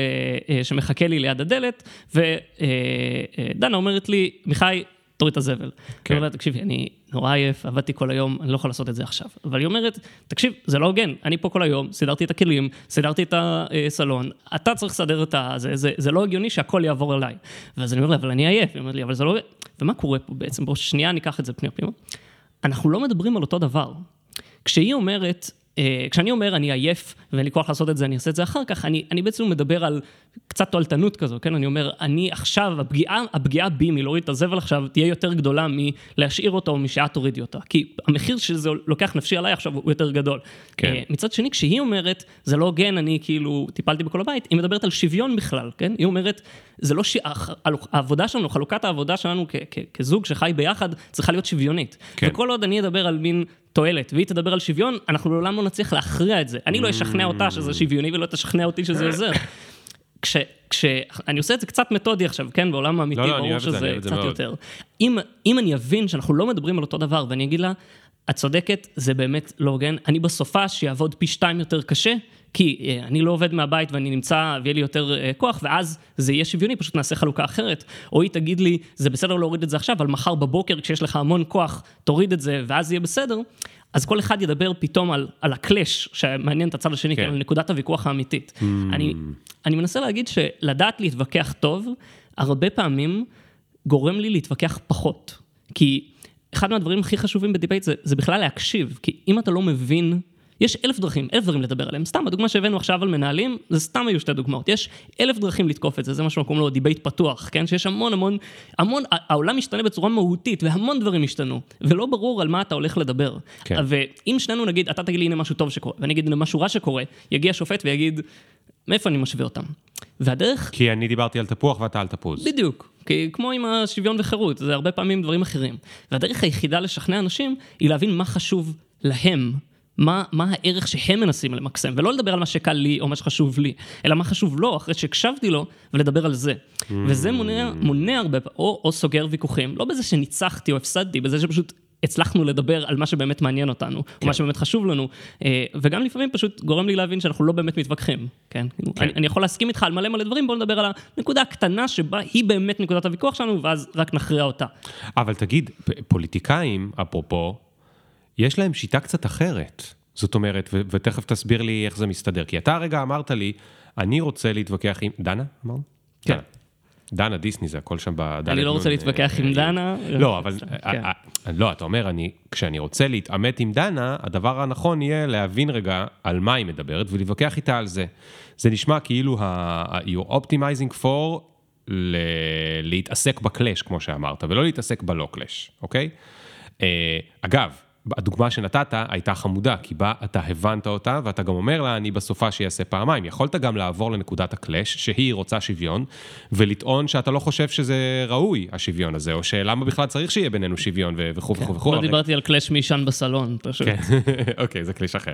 שמחכה לי ליד הדלת, ודנה אומרת לי, מיכאי, תוריד את הזבל. כן. אני אומרת, תקשיבי, אני נורא עייף, עבדתי כל היום, אני לא יכול לעשות את זה עכשיו. אבל היא אומרת, תקשיב, זה לא הוגן, אני פה כל היום, סידרתי את הכלים, סידרתי את הסלון, אתה צריך לסדר את הזה, זה, זה לא הגיוני שהכל יעבור עליי. ואז אני אומר לה, אבל אני עייף, היא אומרת לי, אבל זה לא הוגן. ומה קורה פה בעצם? בוא, שנייה, אני אקח את זה פנימה פנימה. אנחנו לא מדברים על אותו דבר. כשהיא אומרת, כשאני אומר, אני עייף, ואין לי כוח לעשות את זה, אני אעשה את זה אחר כך, אני, אני בעצם מדבר על קצת תועלתנות כזו, כן? אני אומר, אני עכשיו, הפגיעה, הפגיעה בי, מלהוריד את הזבל עכשיו, תהיה יותר גדולה מלהשאיר אותה, או משעה תורידי אותה. כי המחיר שזה לוקח נפשי עליי עכשיו, הוא יותר גדול. כן. מצד שני, כשהיא אומרת, זה לא הוגן, אני כאילו טיפלתי בכל הבית, היא מדברת על שוויון בכלל, כן? היא אומרת, זה לא ש... העבודה שלנו, חלוקת העבודה שלנו כ- כ- כזוג שחי ביחד, צריכה להיות שוויונית. כן. וכל עוד אני אדבר על מין תועלת, והיא תדבר על שוויון, אנחנו לעולם לא נצליח להכריע את זה. אני לא אשכנע אותה שזה שוויוני, ולא תשכנע אותי שזה עוזר. כש, כש, אני עושה את זה קצת מתודי עכשיו, כן, בעולם האמיתי, ברור שזה קצת יותר. אם, אם אני אבין שאנחנו לא מדברים על אותו דבר, ואני אגיד לה, את צודקת, זה באמת לא הוגן. אני בסופה שיעבוד פי שתיים יותר קשה, כי אני לא עובד מהבית ואני נמצא ויהיה לי יותר כוח, ואז זה יהיה שוויוני, פשוט נעשה חלוקה אחרת. או היא תגיד לי, זה בסדר להוריד את זה עכשיו, אבל מחר בבוקר כשיש לך המון כוח, תוריד את זה ואז יהיה בסדר. אז כל אחד ידבר פתאום על, על הקלש, שמעניין את הצד השני, כן. על נקודת הוויכוח האמיתית. Mm. אני, אני מנסה להגיד שלדעת להתווכח טוב, הרבה פעמים גורם לי להתווכח פחות. כי אחד מהדברים הכי חשובים בדיבייט זה, זה בכלל להקשיב. כי אם אתה לא מבין, יש אלף דרכים, אלף דברים לדבר עליהם. סתם, הדוגמה שהבאנו עכשיו על מנהלים, זה סתם היו שתי דוגמאות. יש אלף דרכים לתקוף את זה, זה מה שמקום לו, דיבייט פתוח, כן? שיש המון, המון, המון, העולם משתנה בצורה מהותית, והמון דברים השתנו, ולא ברור על מה אתה הולך לדבר. כן. ואם שנינו נגיד, אתה תגיד לי, הנה משהו טוב שקורה, ואני אגיד, הנה משהו רע שקורה, יגיע שופט ויגיד, מאיפה אני משווה אותם? והדרך... כי אני דיברתי על תפוח ואתה על תפוז. בדיוק. כי כמו עם השוויון וחירות, זה הרבה פעמים דברים אחרים. והדרך היחידה לשכנע אנשים היא להבין מה חשוב להם. מה, מה הערך שהם מנסים למקסם, ולא לדבר על מה שקל לי או מה שחשוב לי, אלא מה חשוב לו, אחרי שקשבתי לו, ולדבר על זה. Mm. וזה מונע, מונע הרבה, או, או סוגר ויכוחים, לא בזה שניצחתי או הפסדתי, בזה שפשוט הצלחנו לדבר על מה שבאמת מעניין אותנו, כן. או מה שבאמת חשוב לנו, וגם לפעמים פשוט גורם לי להבין שאנחנו לא באמת מתווכחים, כן? כן. אני, אני יכול להסכים איתך על מלא מלא דברים, בוא נדבר על הנקודה הקטנה שבה היא באמת נקודת הוויכוח שלנו, ואז רק נכריע אותה. אבל תגיד, פוליטיקאים, אפרופו, יש להם שיטה קצת אחרת, זאת אומרת, ו- ותכף תסביר לי איך זה מסתדר, כי אתה הרגע אמרת לי, אני רוצה להתווכח עם... דנה, אמרנו? כן. דנה, דנה דיסני, זה הכל שם בדלת. אני לא רוצה להתווכח עם דנה. לא, אבל... לא, אתה אומר, כשאני רוצה להתעמת עם דנה, הדבר הנכון יהיה להבין רגע על מה היא מדברת, ולהתווכח איתה על זה. זה נשמע כאילו, you're optimizing for להתעסק בקלש, כמו שאמרת, ולא להתעסק בלא קלש, אוקיי? אגב, הדוגמה שנתת הייתה חמודה, כי בה אתה הבנת אותה, ואתה גם אומר לה, אני בסופה שיעשה פעמיים. יכולת גם לעבור לנקודת הקלש, שהיא רוצה שוויון, ולטעון שאתה לא חושב שזה ראוי, השוויון הזה, או שלמה בכלל צריך שיהיה בינינו שוויון, וכו וכו וכו. לא דיברתי על קלש מישן בסלון, פשוט. אוקיי, זה קלש אחר.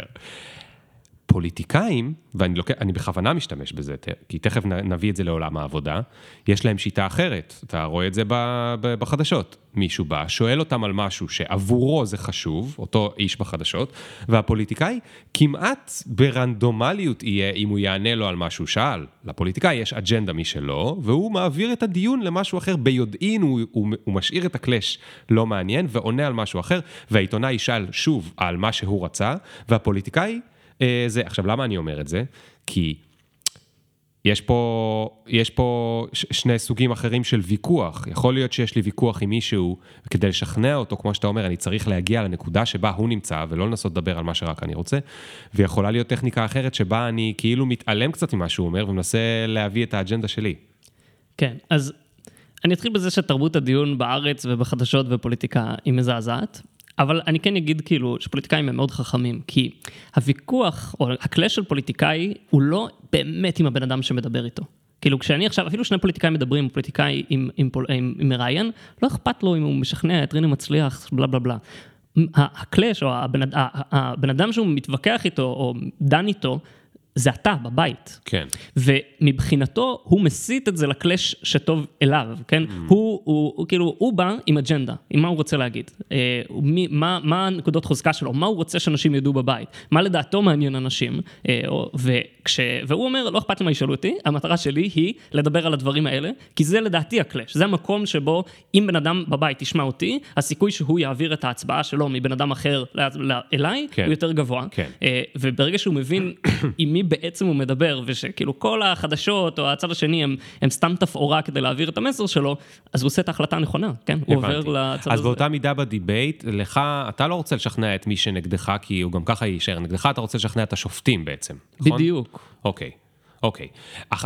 פוליטיקאים, ואני בכוונה משתמש בזה, כי תכף נביא את זה לעולם העבודה, יש להם שיטה אחרת, אתה רואה את זה בחדשות. מישהו בא, שואל אותם על משהו שעבורו זה חשוב, אותו איש בחדשות, והפוליטיקאי כמעט ברנדומליות יהיה אם הוא יענה לו על מה שהוא שאל. לפוליטיקאי יש אג'נדה משלו, והוא מעביר את הדיון למשהו אחר, ביודעין הוא, הוא, הוא משאיר את הקלש לא מעניין, ועונה על משהו אחר, והעיתונאי ישאל שוב על מה שהוא רצה, והפוליטיקאי זה, עכשיו, למה אני אומר את זה? כי יש פה, יש פה שני סוגים אחרים של ויכוח. יכול להיות שיש לי ויכוח עם מישהו, וכדי לשכנע אותו, כמו שאתה אומר, אני צריך להגיע לנקודה שבה הוא נמצא, ולא לנסות לדבר על מה שרק אני רוצה. ויכולה להיות טכניקה אחרת שבה אני כאילו מתעלם קצת ממה שהוא אומר, ומנסה להביא את האג'נדה שלי. כן, אז אני אתחיל בזה שתרבות הדיון בארץ ובחדשות ובפוליטיקה היא מזעזעת. אבל אני כן אגיד כאילו שפוליטיקאים הם מאוד חכמים, כי הוויכוח או הקלש של פוליטיקאי הוא לא באמת עם הבן אדם שמדבר איתו. כאילו כשאני עכשיו, אפילו שני פוליטיקאים מדברים, פוליטיקאי עם, עם, עם, עם מראיין, לא אכפת לו אם הוא משכנע, יטרין מצליח, בלה בלה בלה. הקלש או הבן, הבן אדם שהוא מתווכח איתו או דן איתו, זה אתה בבית. כן. ומבחינתו הוא מסית את זה לקלש שטוב אליו, כן? הוא, הוא, הוא, כאילו, הוא בא עם אג'נדה, עם מה הוא רוצה להגיד, מה, מה הנקודות חוזקה שלו, מה הוא רוצה שאנשים ידעו בבית, מה לדעתו מעניין אנשים, וכש, והוא אומר, לא אכפת למה ישאלו אותי, המטרה שלי היא לדבר על הדברים האלה, כי זה לדעתי הקלש, זה המקום שבו אם בן אדם בבית ישמע אותי, הסיכוי שהוא יעביר את ההצבעה שלו מבן אדם אחר אליי, הוא יותר גבוה, וברגע שהוא מבין עם מי בעצם הוא מדבר, ושכאילו כל החדשות או הצד השני הם, הם סתם תפאורה כדי להעביר את המסר שלו, אז הוא עושה את ההחלטה הנכונה, כן? הבנתי. הוא עובר לצד אז הזה. באותה מידה בדיבייט, לך, אתה לא רוצה לשכנע את מי שנגדך, כי הוא גם ככה יישאר נגדך, אתה רוצה לשכנע את השופטים בעצם, נכון? בדיוק. אוקיי, אוקיי.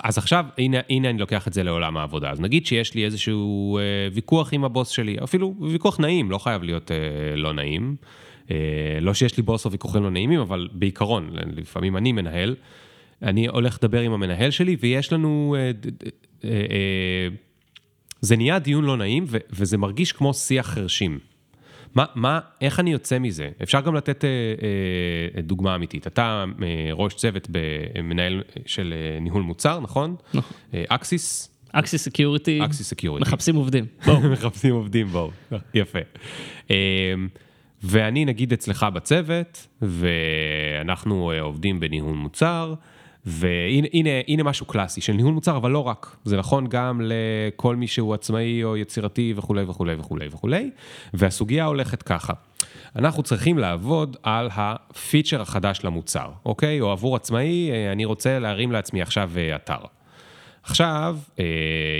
אז עכשיו, הנה, הנה אני לוקח את זה לעולם העבודה. אז נגיד שיש לי איזשהו אה, ויכוח עם הבוס שלי, אפילו ויכוח נעים, לא חייב להיות אה, לא נעים. לא שיש לי בוס או ויכוחים לא נעימים, אבל בעיקרון, לפעמים אני מנהל, אני הולך לדבר עם המנהל שלי, ויש לנו... זה נהיה דיון לא נעים, וזה מרגיש כמו שיח חרשים. מה, מה, איך אני יוצא מזה? אפשר גם לתת דוגמה אמיתית. אתה ראש צוות במנהל של ניהול מוצר, נכון? אקסיס. אקסיס סקיוריטי. אקסיס סקיוריטי. מחפשים עובדים. מחפשים עובדים, בואו. יפה. ואני נגיד אצלך בצוות, ואנחנו עובדים בניהול מוצר, והנה הנה, הנה משהו קלאסי של ניהול מוצר, אבל לא רק. זה נכון גם לכל מי שהוא עצמאי או יצירתי וכו' וכו' וכו' וכו'. והסוגיה הולכת ככה. אנחנו צריכים לעבוד על הפיצ'ר החדש למוצר, אוקיי? או עבור עצמאי, אני רוצה להרים לעצמי עכשיו אתר. עכשיו,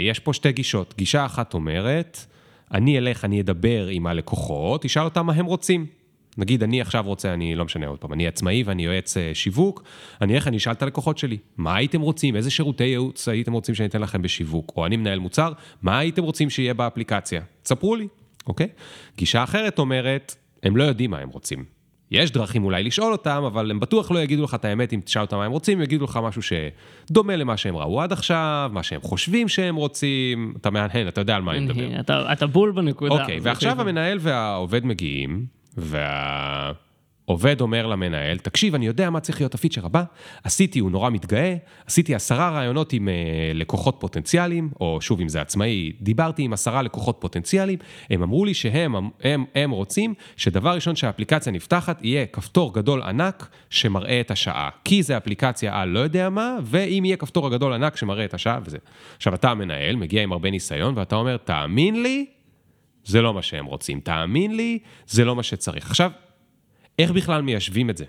יש פה שתי גישות. גישה אחת אומרת, אני אלך, אני אדבר עם הלקוחות, תשאל אותם מה הם רוצים. נגיד, אני עכשיו רוצה, אני לא משנה עוד פעם, אני עצמאי ואני יועץ שיווק, אני איך, אני אשאל את הלקוחות שלי, מה הייתם רוצים, איזה שירותי ייעוץ הייתם רוצים שאני אתן לכם בשיווק, או אני מנהל מוצר, מה הייתם רוצים שיהיה באפליקציה? תספרו לי, אוקיי? גישה אחרת אומרת, הם לא יודעים מה הם רוצים. יש דרכים אולי לשאול אותם, אבל הם בטוח לא יגידו לך את האמת, אם תשאל אותם מה הם רוצים, יגידו לך משהו שדומה למה שהם ראו עד עכשיו, מה שהם חושבים שהם רוצים, אתה מהנהן, אתה יודע על מה הם מדבר. אתה, אתה בול בנקודה. אוקיי, ועכשיו המנהל והעובד מגיעים, והעובד אומר למנהל, תקשיב, אני יודע מה צריך להיות הפיצ'ר הבא, עשיתי, הוא נורא מתגאה, עשיתי עשרה רעיונות עם לקוחות פוטנציאליים, או שוב, אם זה עצמאי, דיברתי עם עשרה לקוחות פוטנציאליים, הם אמרו לי שהם הם, הם רוצים שדבר ראשון שהאפליקציה נפתחת, יהיה כפתור גדול ענק שמראה את השעה, כי זה אפליקציה על לא יודע מה, ואם יהיה כפתור הגדול ענק שמראה את השעה, וזה. עכשיו, אתה המנהל, מגיע עם הרבה ניסיון, ואתה אומר, תאמין לי, זה לא מה שהם רוצים, תאמין לי, זה לא מה שצריך. עכשיו, איך בכלל מיישבים את זה?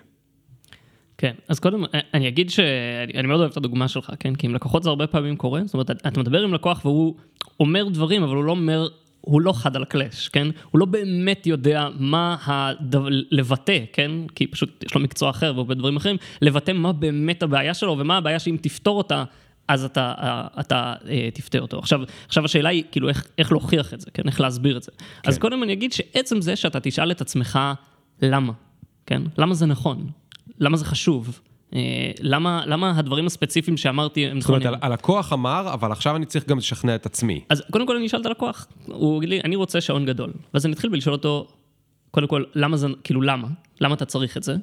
כן, אז קודם, אני אגיד שאני מאוד אוהב את הדוגמה שלך, כן? כי עם לקוחות זה הרבה פעמים קורה, זאת אומרת, אתה מדבר עם לקוח והוא אומר דברים, אבל הוא לא אומר, הוא לא חד על הקלש, כן? הוא לא באמת יודע מה הדו... לבטא, כן? כי פשוט יש לו מקצוע אחר והוא בדברים אחרים, לבטא מה באמת הבעיה שלו, ומה הבעיה שאם תפתור אותה, אז אתה, אתה תפתה אותו. עכשיו, עכשיו השאלה היא, כאילו, איך, איך להוכיח את זה, כן? איך להסביר את זה. כן. אז קודם אני אגיד שעצם זה שאתה תשאל את עצמך, למה? כן? למה זה נכון? למה זה חשוב? למה, למה הדברים הספציפיים שאמרתי הם נכונים? זאת אומרת, הלקוח אמר, אבל עכשיו אני צריך גם לשכנע את עצמי. אז קודם כל אני אשאל את הלקוח. הוא גילי, אני רוצה שעון גדול. ואז אני אתחיל בלשאול אותו, קודם כל, למה זה, כאילו, למה? למה אתה צריך את זה?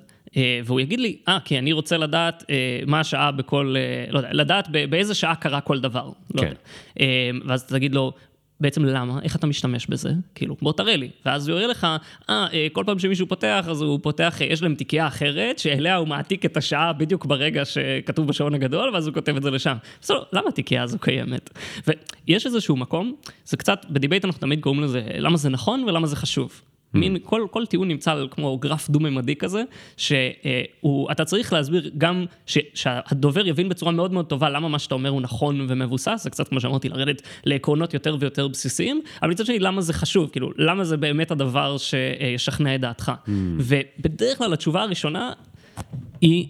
והוא יגיד לי, אה, כי אני רוצה לדעת מה השעה בכל, לא יודע, לדעת באיזה שעה קרה כל דבר. לא יודע. ואז אתה תגיד לו, בעצם למה? איך אתה משתמש בזה? כאילו, בוא תראה לי. ואז הוא יראה לך, אה, כל פעם שמישהו פותח, אז הוא פותח, יש להם תיקייה אחרת, שאליה הוא מעתיק את השעה בדיוק ברגע שכתוב בשעון הגדול, ואז הוא כותב את זה לשם. אז לא, למה התיקייה הזו קיימת? ויש איזשהו מקום, זה קצת, בדיבייט אנחנו תמיד קוראים לזה, למה זה נכון ולמה זה חשוב. מין, כל, כל טיעון נמצא כמו גרף דו-ממדי כזה, שאתה צריך להסביר גם ש, שהדובר יבין בצורה מאוד מאוד טובה למה מה שאתה אומר הוא נכון ומבוסס, זה קצת כמו שאמרתי, לרדת לעקרונות יותר ויותר בסיסיים, אבל מצד שני, למה זה חשוב? כאילו, למה זה באמת הדבר שישכנע את דעתך? ובדרך כלל התשובה הראשונה היא...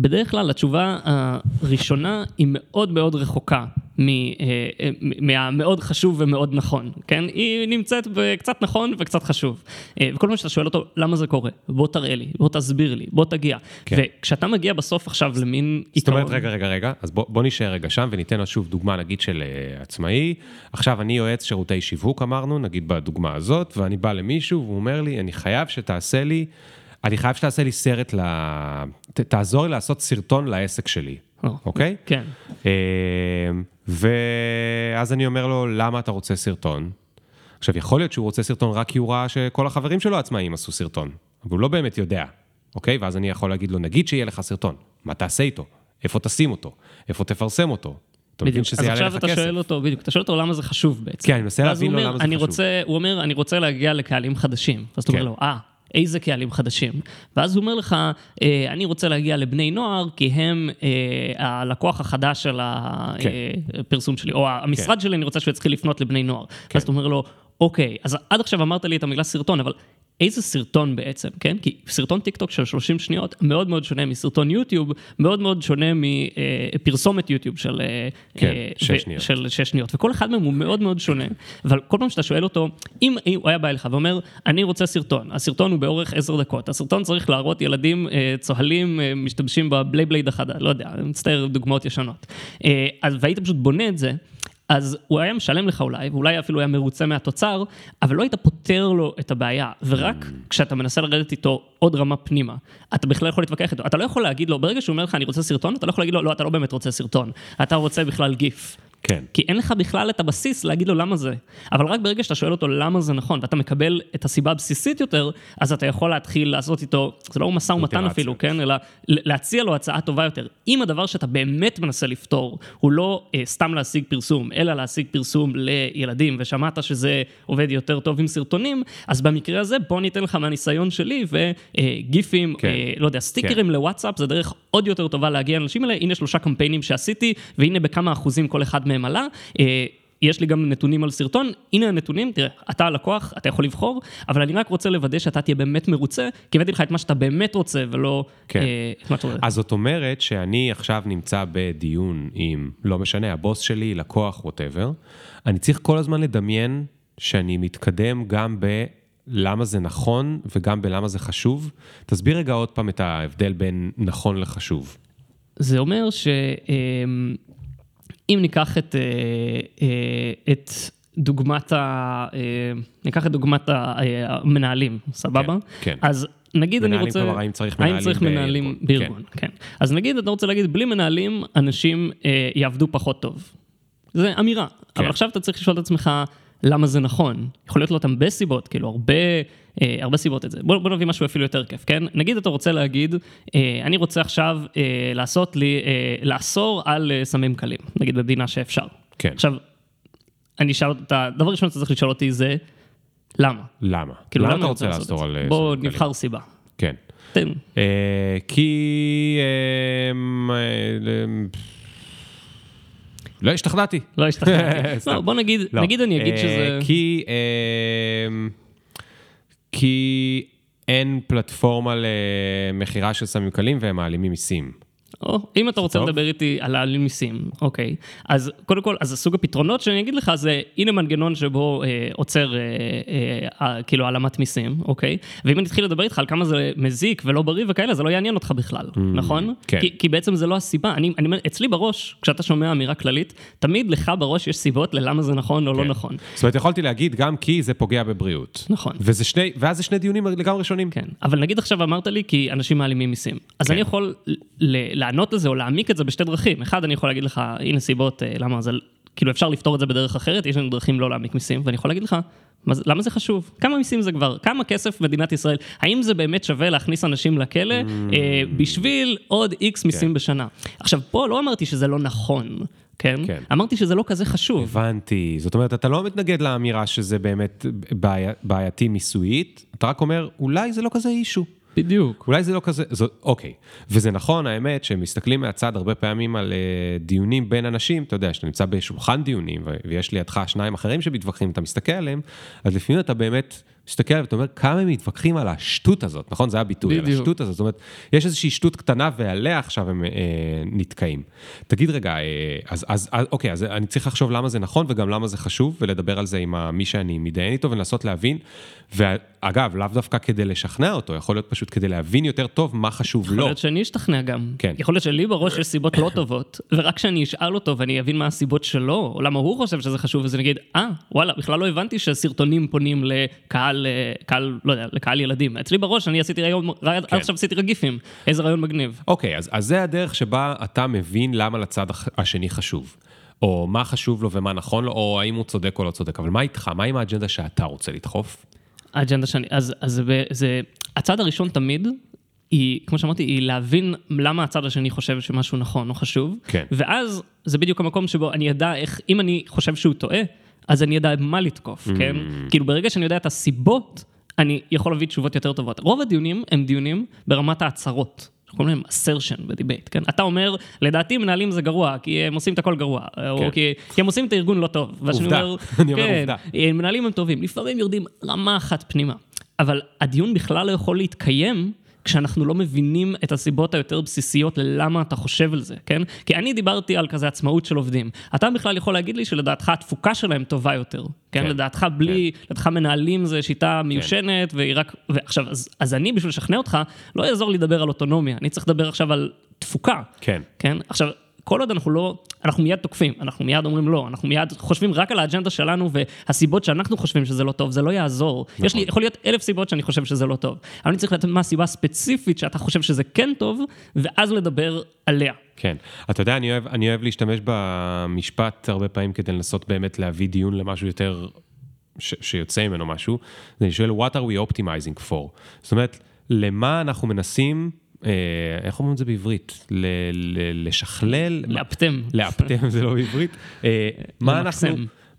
בדרך כלל התשובה הראשונה היא מאוד מאוד רחוקה מהמאוד חשוב ומאוד נכון, כן? היא נמצאת בקצת נכון וקצת חשוב. וכל מה שאתה שואל אותו, למה זה קורה? בוא תראה לי, בוא תסביר לי, בוא תגיע. וכשאתה מגיע בסוף עכשיו למין... זאת אומרת, רגע, רגע, רגע, אז בוא נשאר רגע שם וניתן שוב דוגמה, נגיד, של עצמאי. עכשיו אני יועץ שירותי שיווק, אמרנו, נגיד בדוגמה הזאת, ואני בא למישהו והוא אומר לי, אני חייב שתעשה לי אני חייב שתעשה לי סרט, תעזור לי לעשות סרטון לעסק שלי, אוקיי? כן. ואז אני אומר לו, למה אתה רוצה סרטון? עכשיו, יכול להיות שהוא רוצה סרטון רק כי הוא ראה שכל החברים שלו עצמאים עשו סרטון, אבל הוא לא באמת יודע, אוקיי? ואז אני יכול להגיד לו, נגיד שיהיה לך סרטון, מה תעשה איתו? איפה תשים אותו? איפה תפרסם אותו? בדיוק, אז עכשיו אתה שואל אותו, בדיוק, אתה שואל אותו למה זה חשוב בעצם. כן, אני מנסה להבין לו למה זה חשוב. הוא אומר, אני רוצה להגיע לקהלים חדשים. אז אתה אומר לו, אה, איזה קהלים חדשים. ואז הוא אומר לך, אני רוצה להגיע לבני נוער, כי הם הלקוח החדש של הפרסום שלי, או המשרד שלי, אני רוצה שהוא יצחיל לפנות לבני נוער. ואז אתה אומר לו, אוקיי, אז עד עכשיו אמרת לי את המילה סרטון, אבל איזה סרטון בעצם, כן? כי סרטון טיק-טוק של שלושים שניות, מאוד מאוד שונה מסרטון יוטיוב, מאוד מאוד שונה מפרסומת יוטיוב של שש שניות. וכל אחד מהם הוא מאוד מאוד שונה. אבל כל פעם שאתה שואל אותו, אם הוא היה בא אליך ואומר, אני רוצה סרטון, הסרטון הוא באורך עשר דקות, הסרטון צריך להראות ילדים צוהלים, משתמשים בבלי בלייד החדה, לא יודע, מצטער דוגמאות ישנות. והיית פשוט בונה את זה, אז הוא היה משלם לך אולי, ואולי אפילו היה מרוצה מהתוצר, אבל לא היית פותר לו את הבעיה, ורק כשאתה מנסה לרדת איתו עוד רמה פנימה, אתה בכלל יכול להתווכח איתו. אתה לא יכול להגיד לו, ברגע שהוא אומר לך, אני רוצה סרטון, אתה לא יכול להגיד לו, לא, אתה לא באמת רוצה סרטון, אתה רוצה בכלל גיף. כן. כי אין לך בכלל את הבסיס להגיד לו למה זה. אבל רק ברגע שאתה שואל אותו למה זה נכון, ואתה מקבל את הסיבה הבסיסית יותר, אז אתה יכול להתחיל לעשות איתו, זה לא מסע ומתן אפילו, כן? אלא להציע לו הצעה טובה יותר. אם הדבר שאתה באמת מנסה לפתור, הוא לא אה, סתם להשיג פרסום, אלא להשיג פרסום לילדים, ושמעת שזה עובד יותר טוב עם סרטונים, אז במקרה הזה בוא ניתן לך מהניסיון שלי, וגיפים, כן. אה, לא יודע, סטיקרים כן. לוואטסאפ, זה דרך עוד יותר טובה להגיע אנשים אלה. הנה שלושה קמפיינים שעשיתי, והנה בכמה אחוזים כל אחד מהם עלה. יש לי גם נתונים על סרטון. הנה הנתונים, תראה, אתה הלקוח, אתה יכול לבחור, אבל אני רק רוצה לוודא שאתה תהיה באמת מרוצה, כי הבאתי לך את מה שאתה באמת רוצה, ולא... כן. אה, אז זאת אומרת שאני עכשיו נמצא בדיון עם, לא משנה, הבוס שלי, לקוח, whatever. אני צריך כל הזמן לדמיין שאני מתקדם גם ב... למה זה נכון, וגם בלמה זה חשוב. תסביר רגע עוד פעם את ההבדל בין נכון לחשוב. זה אומר שאם ניקח את, את דוגמת ה... ניקח את דוגמת המנהלים, סבבה? כן, כן. אז נגיד אני רוצה... מנהלים כבר, האם צריך מנהלים, האם צריך מנהלים בארגון. בארגון, כן. כן. אז נגיד, אתה רוצה להגיד, בלי מנהלים, אנשים יעבדו פחות טוב. זה אמירה. כן. אבל עכשיו אתה צריך לשאול את עצמך... למה זה נכון? יכול להיות לו אותם בסיבות, כאילו הרבה, אה, הרבה סיבות את זה. בוא, בוא נביא משהו אפילו יותר כיף, כן? נגיד אתה רוצה להגיד, אה, אני רוצה עכשיו אה, לעשות לי, אה, לעשור על אה, סמים קלים, נגיד במדינה שאפשר. כן. עכשיו, אני שאל אותה, דבר ראשון שאתה צריך לשאול אותי זה, למה? למה? כאילו, למה, למה אתה רוצה לעשור על סמים קלים? בוא נבחר סיבה. כן. תן. אה, כי... אה, אה, לא השתכנעתי. לא השתכנעתי. לא, בוא נגיד, נגיד אני אגיד שזה... כי... כי אין פלטפורמה למחירה של סמים קלים והם מעלימים מיסים. או, אם אתה רוצה לדבר איתי על העלים מיסים, אוקיי. אז קודם כל, אז הסוג הפתרונות שאני אגיד לך זה, הנה מנגנון שבו עוצר כאילו העלמת מיסים, אוקיי? ואם אני אתחיל לדבר איתך על כמה זה מזיק ולא בריא וכאלה, זה לא יעניין אותך בכלל, נכון? כי בעצם זה לא הסיבה. אצלי בראש, כשאתה שומע אמירה כללית, תמיד לך בראש יש סיבות ללמה זה נכון או לא נכון. זאת אומרת, יכולתי להגיד גם כי זה פוגע בבריאות. נכון. ואז זה שני דיונים לגמרי ראשונים. כן. אבל נגיד עכשיו אמרת לי כי אנשים מעלימים מיסים. אז אני יכול לענות לזה או להעמיק את זה בשתי דרכים. אחד, אני יכול להגיד לך, הנה סיבות, למה זה, כאילו אפשר לפתור את זה בדרך אחרת, יש לנו דרכים לא להעמיק מיסים, ואני יכול להגיד לך, למה זה חשוב? כמה מיסים זה כבר? כמה כסף מדינת ישראל? האם זה באמת שווה להכניס אנשים לכלא בשביל עוד איקס מיסים בשנה? עכשיו, פה לא אמרתי שזה לא נכון, כן? אמרתי שזה לא כזה חשוב. הבנתי. זאת אומרת, אתה לא מתנגד לאמירה שזה באמת בעייתי מיסויית, אתה רק אומר, אולי זה לא כזה אישו. בדיוק. אולי זה לא כזה, זו, אוקיי. וזה נכון, האמת, שמסתכלים מהצד הרבה פעמים על uh, דיונים בין אנשים, אתה יודע, שאתה נמצא בשולחן דיונים, ו- ויש לידך שניים אחרים שמתווכחים, אתה מסתכל עליהם, אז לפעמים אתה באמת מסתכל עליהם, ואתה אומר, כמה הם מתווכחים על השטות הזאת, נכון? זה היה ביטוי, על השטות הזאת. זאת אומרת, יש איזושהי שטות קטנה, ועליה עכשיו הם uh, נתקעים. תגיד רגע, uh, אז, אז, אז, אוקיי, אז אני צריך לחשוב למה זה נכון, וגם למה זה חשוב, ולדבר על זה עם מי שאני מתדיין איתו, ולנסות להבין, ואגב, לאו דווקא כדי לשכנע אותו, יכול להיות פשוט כדי להבין יותר טוב מה חשוב לו. יכול להיות שאני אשתכנע גם. כן. יכול להיות שלי בראש יש סיבות לא טובות, ורק כשאני אשאל אותו ואני אבין מה הסיבות שלו, או למה הוא חושב שזה חשוב, אז אני אגיד, אה, וואלה, בכלל לא הבנתי שסרטונים פונים לקהל, קהל, לא יודע, לקהל ילדים. אצלי בראש אני עשיתי רעיון, רעיון, כן. עכשיו עשיתי רגיפים. איזה רעיון מגניב. אוקיי, אז, אז זה הדרך שבה אתה מבין למה לצד השני חשוב. או מה חשוב לו ומה נכון לו, או האם הוא צודק או לא צודק. אבל מה איתך? מה עם האג'נדה שאתה רוצה לדחוף? האג'נדה שאני, אז, אז זה, הצד הראשון תמיד, היא, כמו שאמרתי, היא להבין למה הצד השני חושב שמשהו נכון או חשוב, כן. ואז זה בדיוק המקום שבו אני ידע איך, אם אני חושב שהוא טועה, אז אני ידע מה לתקוף, mm. כן? כאילו ברגע שאני יודע את הסיבות, אני יכול להביא תשובות יותר טובות. רוב הדיונים הם דיונים ברמת ההצהרות. אנחנו אומרים assertion בדיבייט, כן? אתה אומר, לדעתי מנהלים זה גרוע, כי הם עושים את הכל גרוע, או כי הם עושים את הארגון לא טוב. עובדה, אני אומר עובדה. מנהלים הם טובים, לפעמים יורדים רמה אחת פנימה. אבל הדיון בכלל לא יכול להתקיים כשאנחנו לא מבינים את הסיבות היותר בסיסיות ללמה אתה חושב על זה, כן? כי אני דיברתי על כזה עצמאות של עובדים. אתה בכלל יכול להגיד לי שלדעתך התפוקה שלהם טובה יותר, כן? לדעתך בלי, לדעתך מנהלים זה שיטה מיושנת, והיא רק... ועכשיו, אז אני בשביל לשכנע אותך, לא יעזור לי לדבר על אוטונומיה, אני צריך לדבר עכשיו על תפוקה, כן? עכשיו... כל עוד אנחנו לא, אנחנו מיד תוקפים, אנחנו מיד אומרים לא, אנחנו מיד חושבים רק על האג'נדה שלנו, והסיבות שאנחנו חושבים שזה לא טוב, זה לא יעזור. נכון. יש לי, יכול להיות אלף סיבות שאני חושב שזה לא טוב. אבל אני צריך לתת מה הסיבה הספציפית שאתה חושב שזה כן טוב, ואז לדבר עליה. כן. אתה יודע, אני אוהב, אני אוהב להשתמש במשפט הרבה פעמים כדי לנסות באמת להביא דיון למשהו יותר ש- שיוצא ממנו משהו. אני שואל, what are we optimizing for? זאת אומרת, למה אנחנו מנסים, איך אומרים את זה בעברית? לשכלל? לאפתם. לאפתם, זה לא בעברית.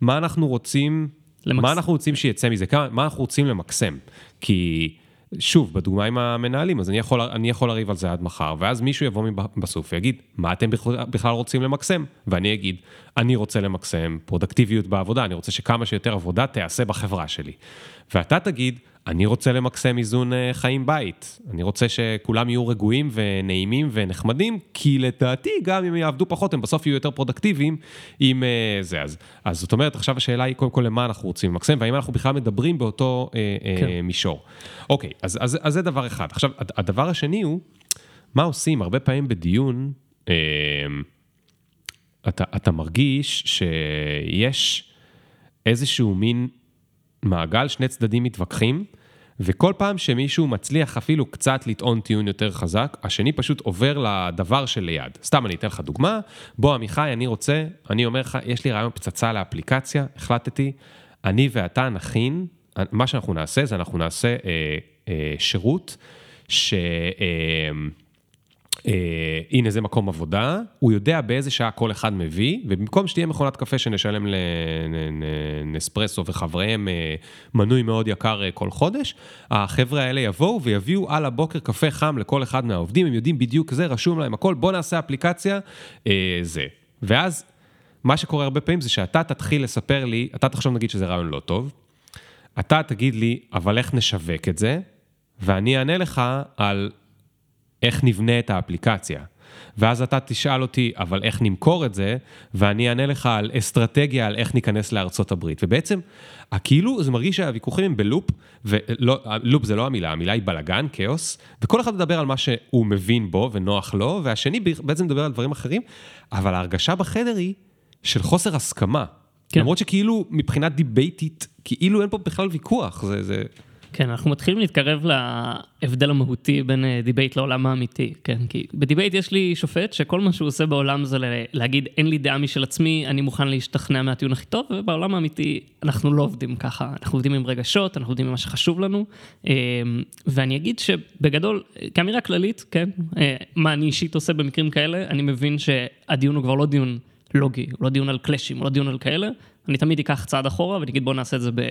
מה אנחנו רוצים, מה אנחנו רוצים שיצא מזה? מה אנחנו רוצים למקסם? כי, שוב, בדוגמה עם המנהלים, אז אני יכול להריב על זה עד מחר, ואז מישהו יבוא בסוף ויגיד, מה אתם בכלל רוצים למקסם? ואני אגיד, אני רוצה למקסם פרודקטיביות בעבודה, אני רוצה שכמה שיותר עבודה תעשה בחברה שלי. ואתה תגיד, אני רוצה למקסם איזון חיים בית. אני רוצה שכולם יהיו רגועים ונעימים ונחמדים, כי לדעתי גם אם יעבדו פחות, הם בסוף יהיו יותר פרודקטיביים עם זה. אז, אז זאת אומרת, עכשיו השאלה היא קודם כל למה אנחנו רוצים למקסם, והאם אנחנו בכלל מדברים באותו כן. מישור. אוקיי, אז, אז, אז זה דבר אחד. עכשיו, הדבר השני הוא, מה עושים? הרבה פעמים בדיון, אתה, אתה מרגיש שיש איזשהו מין מעגל, שני צדדים מתווכחים, וכל פעם שמישהו מצליח אפילו קצת לטעון טיעון יותר חזק, השני פשוט עובר לדבר שליד. סתם אני אתן לך דוגמה, בוא עמיחי, אני רוצה, אני אומר לך, יש לי רעיון פצצה לאפליקציה, החלטתי, אני ואתה נכין, מה שאנחנו נעשה זה אנחנו נעשה אה, אה, שירות, ש... אה, הנה זה מקום עבודה, הוא יודע באיזה שעה כל אחד מביא, ובמקום שתהיה מכונת קפה שנשלם לנספרסו וחבריהם מנוי מאוד יקר כל חודש, החבר'ה האלה יבואו ויביאו על הבוקר קפה חם לכל אחד מהעובדים, הם יודעים בדיוק זה, רשום להם הכל, בוא נעשה אפליקציה, זה. ואז מה שקורה הרבה פעמים זה שאתה תתחיל לספר לי, אתה תחשוב נגיד שזה רעיון לא טוב, אתה תגיד לי, אבל איך נשווק את זה, ואני אענה לך על איך נבנה את האפליקציה, ואז אתה תשאל אותי, אבל איך נמכור את זה, ואני אענה לך על אסטרטגיה, על איך ניכנס לארצות הברית, ובעצם, כאילו זה מרגיש שהוויכוחים הם בלופ, ולופ זה לא המילה, המילה היא בלגן, כאוס, וכל אחד מדבר על מה שהוא מבין בו ונוח לו, והשני בעצם מדבר על דברים אחרים, אבל ההרגשה בחדר היא של חוסר הסכמה, כן. למרות שכאילו מבחינה דיבייטית, כאילו אין פה בכלל ויכוח, זה... זה... כן, אנחנו מתחילים להתקרב להבדל המהותי בין דיבייט לעולם האמיתי, כן, כי בדיבייט יש לי שופט שכל מה שהוא עושה בעולם זה להגיד, אין לי דעה משל עצמי, אני מוכן להשתכנע מהטיעון הכי טוב, ובעולם האמיתי אנחנו לא עובדים ככה, אנחנו עובדים עם רגשות, אנחנו עובדים עם מה שחשוב לנו, ואני אגיד שבגדול, כאמירה כללית, כן, מה אני אישית עושה במקרים כאלה, אני מבין שהדיון הוא כבר לא דיון לוגי, הוא לא דיון על קלשים, הוא לא דיון על כאלה, אני תמיד אקח צעד אחורה ונגיד בוא נעשה את זה ב...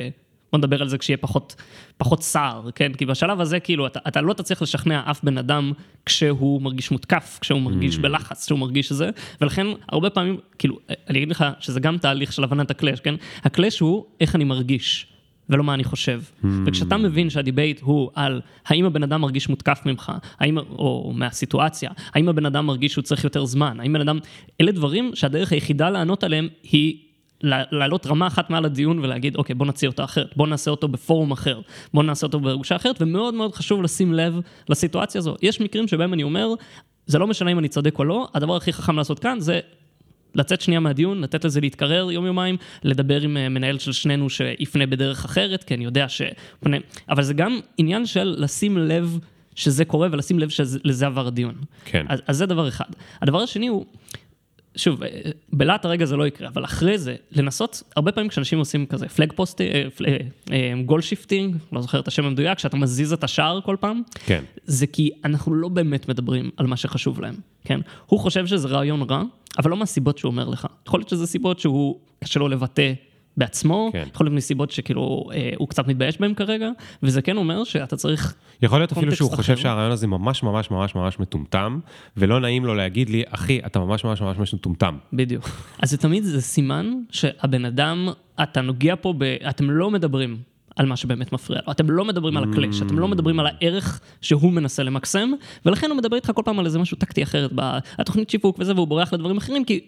בוא נדבר על זה כשיהיה פחות, פחות סער, כן? כי בשלב הזה, כאילו, אתה, אתה לא תצליח לשכנע אף בן אדם כשהוא מרגיש מותקף, כשהוא מרגיש בלחץ, כשהוא מרגיש זה, ולכן הרבה פעמים, כאילו, אני אגיד לך שזה גם תהליך של הבנת הקלש, כן? הקלש הוא איך אני מרגיש, ולא מה אני חושב. וכשאתה מבין שהדיבייט הוא על האם הבן אדם מרגיש מותקף ממך, האם, או מהסיטואציה, האם הבן אדם מרגיש שהוא צריך יותר זמן, האם בן אדם, אלה דברים שהדרך היחידה לענות עליהם היא לעלות רמה אחת מעל הדיון ולהגיד, אוקיי, בוא נציע אותה אחרת, בוא נעשה אותו בפורום אחר, בוא נעשה אותו ברגושה אחרת, ומאוד מאוד חשוב לשים לב לסיטואציה הזו. יש מקרים שבהם אני אומר, זה לא משנה אם אני צודק או לא, הדבר הכי חכם לעשות כאן זה לצאת שנייה מהדיון, לתת לזה להתקרר יום-יומיים, לדבר עם מנהל של שנינו שיפנה בדרך אחרת, כי אני יודע ש... אבל זה גם עניין של לשים לב שזה קורה ולשים לב שלזה עבר הדיון. כן. אז, אז זה דבר אחד. הדבר השני הוא... שוב, בלעת הרגע זה לא יקרה, אבל אחרי זה, לנסות, הרבה פעמים כשאנשים עושים כזה, פלג פוסטי, גול שיפטינג, לא זוכר את השם המדויק, שאתה מזיז את השער כל פעם, כן. זה כי אנחנו לא באמת מדברים על מה שחשוב להם, כן? הוא חושב שזה רעיון רע, אבל לא מהסיבות שהוא אומר לך. יכול להיות שזה סיבות שהוא, קשה לו לבטא בעצמו, כן. יכול להיות מסיבות שכאילו אה, הוא קצת מתבייש בהם כרגע, וזה כן אומר שאתה צריך... יכול להיות אפילו שהוא אחר. חושב שהרעיון הזה ממש ממש ממש ממש מטומטם, ולא נעים לו להגיד לי, אחי, אתה ממש ממש ממש ממש מטומטם. בדיוק. אז זה תמיד זה סימן שהבן אדם, אתה נוגע פה, ב... אתם לא מדברים על מה שבאמת מפריע לו, אתם לא מדברים על הקלש, אתם לא מדברים על הערך שהוא מנסה למקסם, ולכן הוא מדבר איתך כל פעם על איזה משהו טקטי אחרת, בתוכנית שיווק וזה, והוא בורח לדברים אחרים, כי...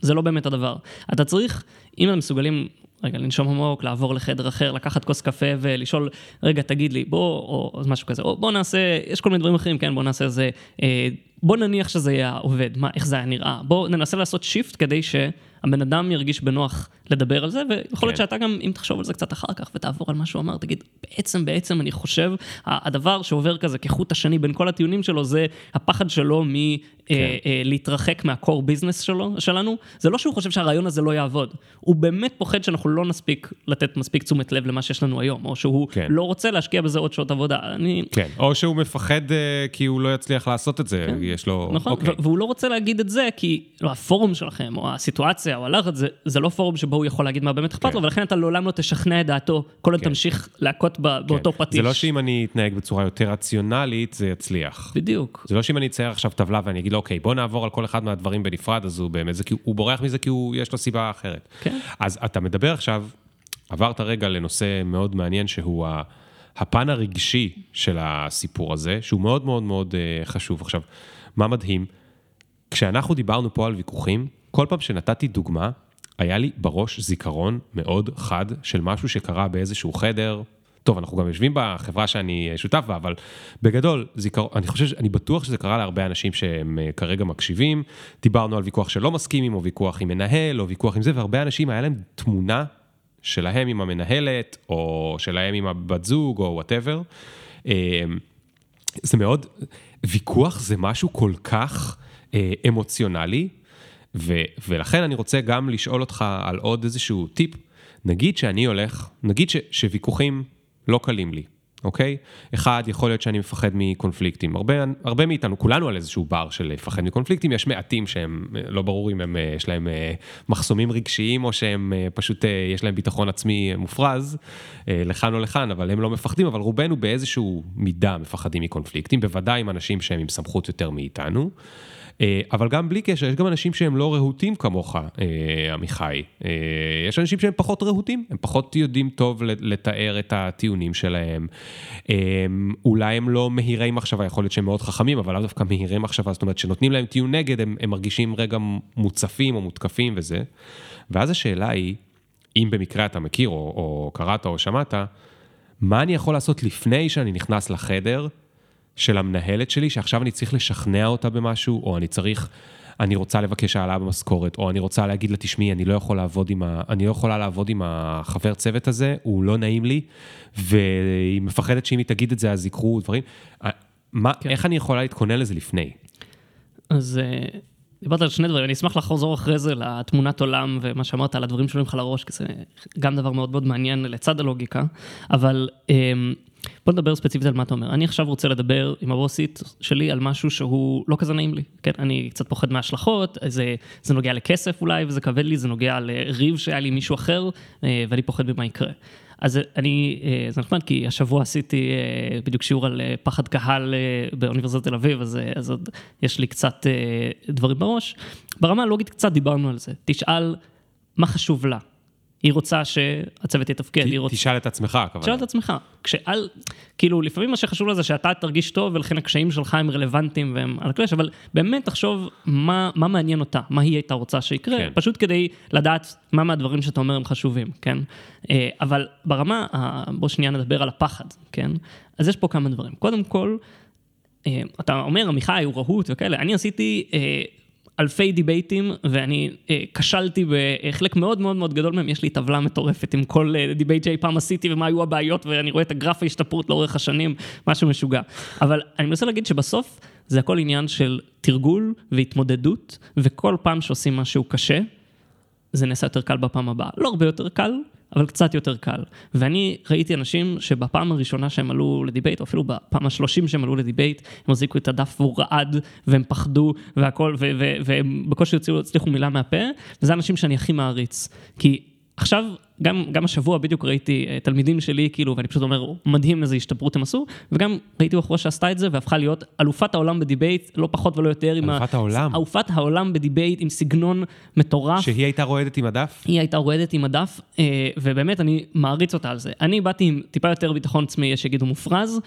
זה לא באמת הדבר. אתה צריך, אם הם מסוגלים, רגע, לנשום עמוק, לעבור לחדר אחר, לקחת כוס קפה ולשאול, רגע, תגיד לי, בוא, או משהו כזה, או בוא נעשה, יש כל מיני דברים אחרים, כן, בוא נעשה איזה בוא נניח שזה היה עובד, מה, איך זה היה נראה. בוא ננסה לעשות שיפט כדי שהבן אדם ירגיש בנוח לדבר על זה, ויכול להיות שאתה גם, אם תחשוב על זה קצת אחר כך, ותעבור על מה שהוא אמר, תגיד, בעצם, בעצם, אני חושב, הדבר שעובר כזה כחוט השני בין כל הטיעונים שלו, זה הפחד שלו מלהתרחק מהקור ביזנס שלנו. זה לא שהוא חושב שהרעיון הזה לא יעבוד. הוא באמת פוחד שאנחנו לא נספיק לתת מספיק תשומת לב למה שיש לנו היום, או שהוא לא רוצה להשקיע בזה עוד שעות עבודה. או שהוא מפחד כי הוא לא יצליח לעשות את זה. יש לו... נכון, והוא לא רוצה להגיד את זה, כי הפורום שלכם, או הסיטואציה, או הלחץ, זה לא פורום שבו הוא יכול להגיד מה באמת אכפת לו, ולכן אתה לעולם לא תשכנע את דעתו, כל עוד תמשיך להכות באותו פטיש. זה לא שאם אני אתנהג בצורה יותר רציונלית, זה יצליח. בדיוק. זה לא שאם אני אצייר עכשיו טבלה ואני אגיד לו, אוקיי, בוא נעבור על כל אחד מהדברים בנפרד, אז הוא באמת, הוא בורח מזה כי יש לו סיבה אחרת. אז אתה מדבר עכשיו, עברת רגע לנושא מאוד מעניין שהוא הפן הרגשי של הסיפור הזה, שהוא מאוד מאוד מאוד חשוב. עכשיו, מה מדהים? כשאנחנו דיברנו פה על ויכוחים, כל פעם שנתתי דוגמה, היה לי בראש זיכרון מאוד חד של משהו שקרה באיזשהו חדר. טוב, אנחנו גם יושבים בחברה שאני שותף בה, אבל בגדול, זיכרון, אני חושב, אני בטוח שזה קרה להרבה אנשים שהם כרגע מקשיבים. דיברנו על ויכוח שלא מסכימים, או ויכוח עם מנהל, או ויכוח עם זה, והרבה אנשים היה להם תמונה שלהם עם המנהלת, או שלהם עם הבת זוג, או whatever. זה מאוד, ויכוח זה משהו כל כך אמוציונלי, ו, ולכן אני רוצה גם לשאול אותך על עוד איזשהו טיפ. נגיד שאני הולך, נגיד ש, שוויכוחים לא קלים לי, אוקיי? אחד, יכול להיות שאני מפחד מקונפליקטים. הרבה, הרבה מאיתנו, כולנו על איזשהו בר של מפחד מקונפליקטים, יש מעטים שהם לא ברור אם הם, יש להם מחסומים רגשיים, או שהם פשוט, יש להם ביטחון עצמי מופרז, לכאן או לכאן, אבל הם לא מפחדים, אבל רובנו באיזשהו מידה מפחדים מקונפליקטים, בוודאי עם אנשים שהם עם סמכות יותר מאיתנו. אבל גם בלי קשר, יש גם אנשים שהם לא רהוטים כמוך, עמיחי. יש אנשים שהם פחות רהוטים, הם פחות יודעים טוב לתאר את הטיעונים שלהם. אולי הם לא מהירי מחשבה, יכול להיות שהם מאוד חכמים, אבל לאו דווקא מהירי מחשבה, זאת אומרת, שנותנים להם טיעון נגד, הם, הם מרגישים רגע מוצפים או מותקפים וזה. ואז השאלה היא, אם במקרה אתה מכיר, או, או קראת או שמעת, מה אני יכול לעשות לפני שאני נכנס לחדר, של המנהלת שלי, שעכשיו אני צריך לשכנע אותה במשהו, או אני צריך, אני רוצה לבקש העלה במשכורת, או אני רוצה להגיד לה, תשמעי, אני לא יכול לעבוד עם ה, אני לא יכולה לעבוד עם החבר צוות הזה, הוא לא נעים לי, והיא מפחדת שאם היא תגיד את זה, אז יקרו דברים. מה, כן. איך אני יכולה להתכונן לזה לפני? אז דיברת על שני דברים, אני אשמח לחזור אחרי זה לתמונת עולם, ומה שאמרת על הדברים שעולים לך לראש, כי זה גם דבר מאוד מאוד מעניין לצד הלוגיקה, אבל בוא נדבר ספציפית על מה אתה אומר. אני עכשיו רוצה לדבר עם הבוסית שלי על משהו שהוא לא כזה נעים לי. כן, אני קצת פוחד מההשלכות, זה, זה נוגע לכסף אולי, וזה כבד לי, זה נוגע לריב שהיה לי מישהו אחר, ואני פוחד במה יקרה. אז אני, זה נחמד, כי השבוע עשיתי בדיוק שיעור על פחד קהל באוניברסיטת תל אביב, אז, אז עוד יש לי קצת דברים בראש. ברמה הלוגית קצת דיברנו על זה. תשאל מה חשוב לה. היא רוצה שהצוות יתפקד, היא רוצה... תשאל את עצמך, כבר. תשאל את עצמך. כשאל, כאילו, לפעמים מה שחשוב לזה שאתה תרגיש טוב, ולכן הקשיים שלך הם רלוונטיים והם על הקלש, אבל באמת תחשוב מה, מה מעניין אותה, מה היא הייתה רוצה שיקרה, כן. פשוט כדי לדעת מה מהדברים שאתה אומר הם חשובים, כן? אבל ברמה, בוא שנייה נדבר על הפחד, כן? אז יש פה כמה דברים. קודם כל, אתה אומר, עמיחי, הוא רהוט וכאלה, אני עשיתי... אלפי דיבייטים, ואני כשלתי בחלק מאוד מאוד מאוד גדול מהם, יש לי טבלה מטורפת עם כל דיבייט שאי פעם עשיתי, ומה היו הבעיות, ואני רואה את הגרף ההשתפרות לאורך השנים, משהו משוגע. אבל אני מנסה להגיד שבסוף, זה הכל עניין של תרגול והתמודדות, וכל פעם שעושים משהו קשה, זה נעשה יותר קל בפעם הבאה. לא הרבה יותר קל, אבל קצת יותר קל. ואני ראיתי אנשים שבפעם הראשונה שהם עלו לדיבייט, או אפילו בפעם השלושים שהם עלו לדיבייט, הם הזיקו את הדף והוא רעד, והם פחדו, והכל, ו- ו- והם בקושי יוציאו, הצליחו מילה מהפה, וזה אנשים שאני הכי מעריץ. כי עכשיו, גם, גם השבוע בדיוק ראיתי תלמידים שלי, כאילו, ואני פשוט אומר, מדהים איזה השתפרות הם עשו, וגם ראיתי בחורה שעשתה את זה, והפכה להיות אלופת העולם בדיבייט, לא פחות ולא יותר, אלופת העולם. אלופת העולם בדיבייט, עם סגנון מטורף. שהיא הייתה רועדת עם הדף? היא הייתה רועדת עם הדף, ובאמת אני מעריץ אותה על זה. אני באתי עם טיפה יותר ביטחון עצמי, יש שיגידו מופרז,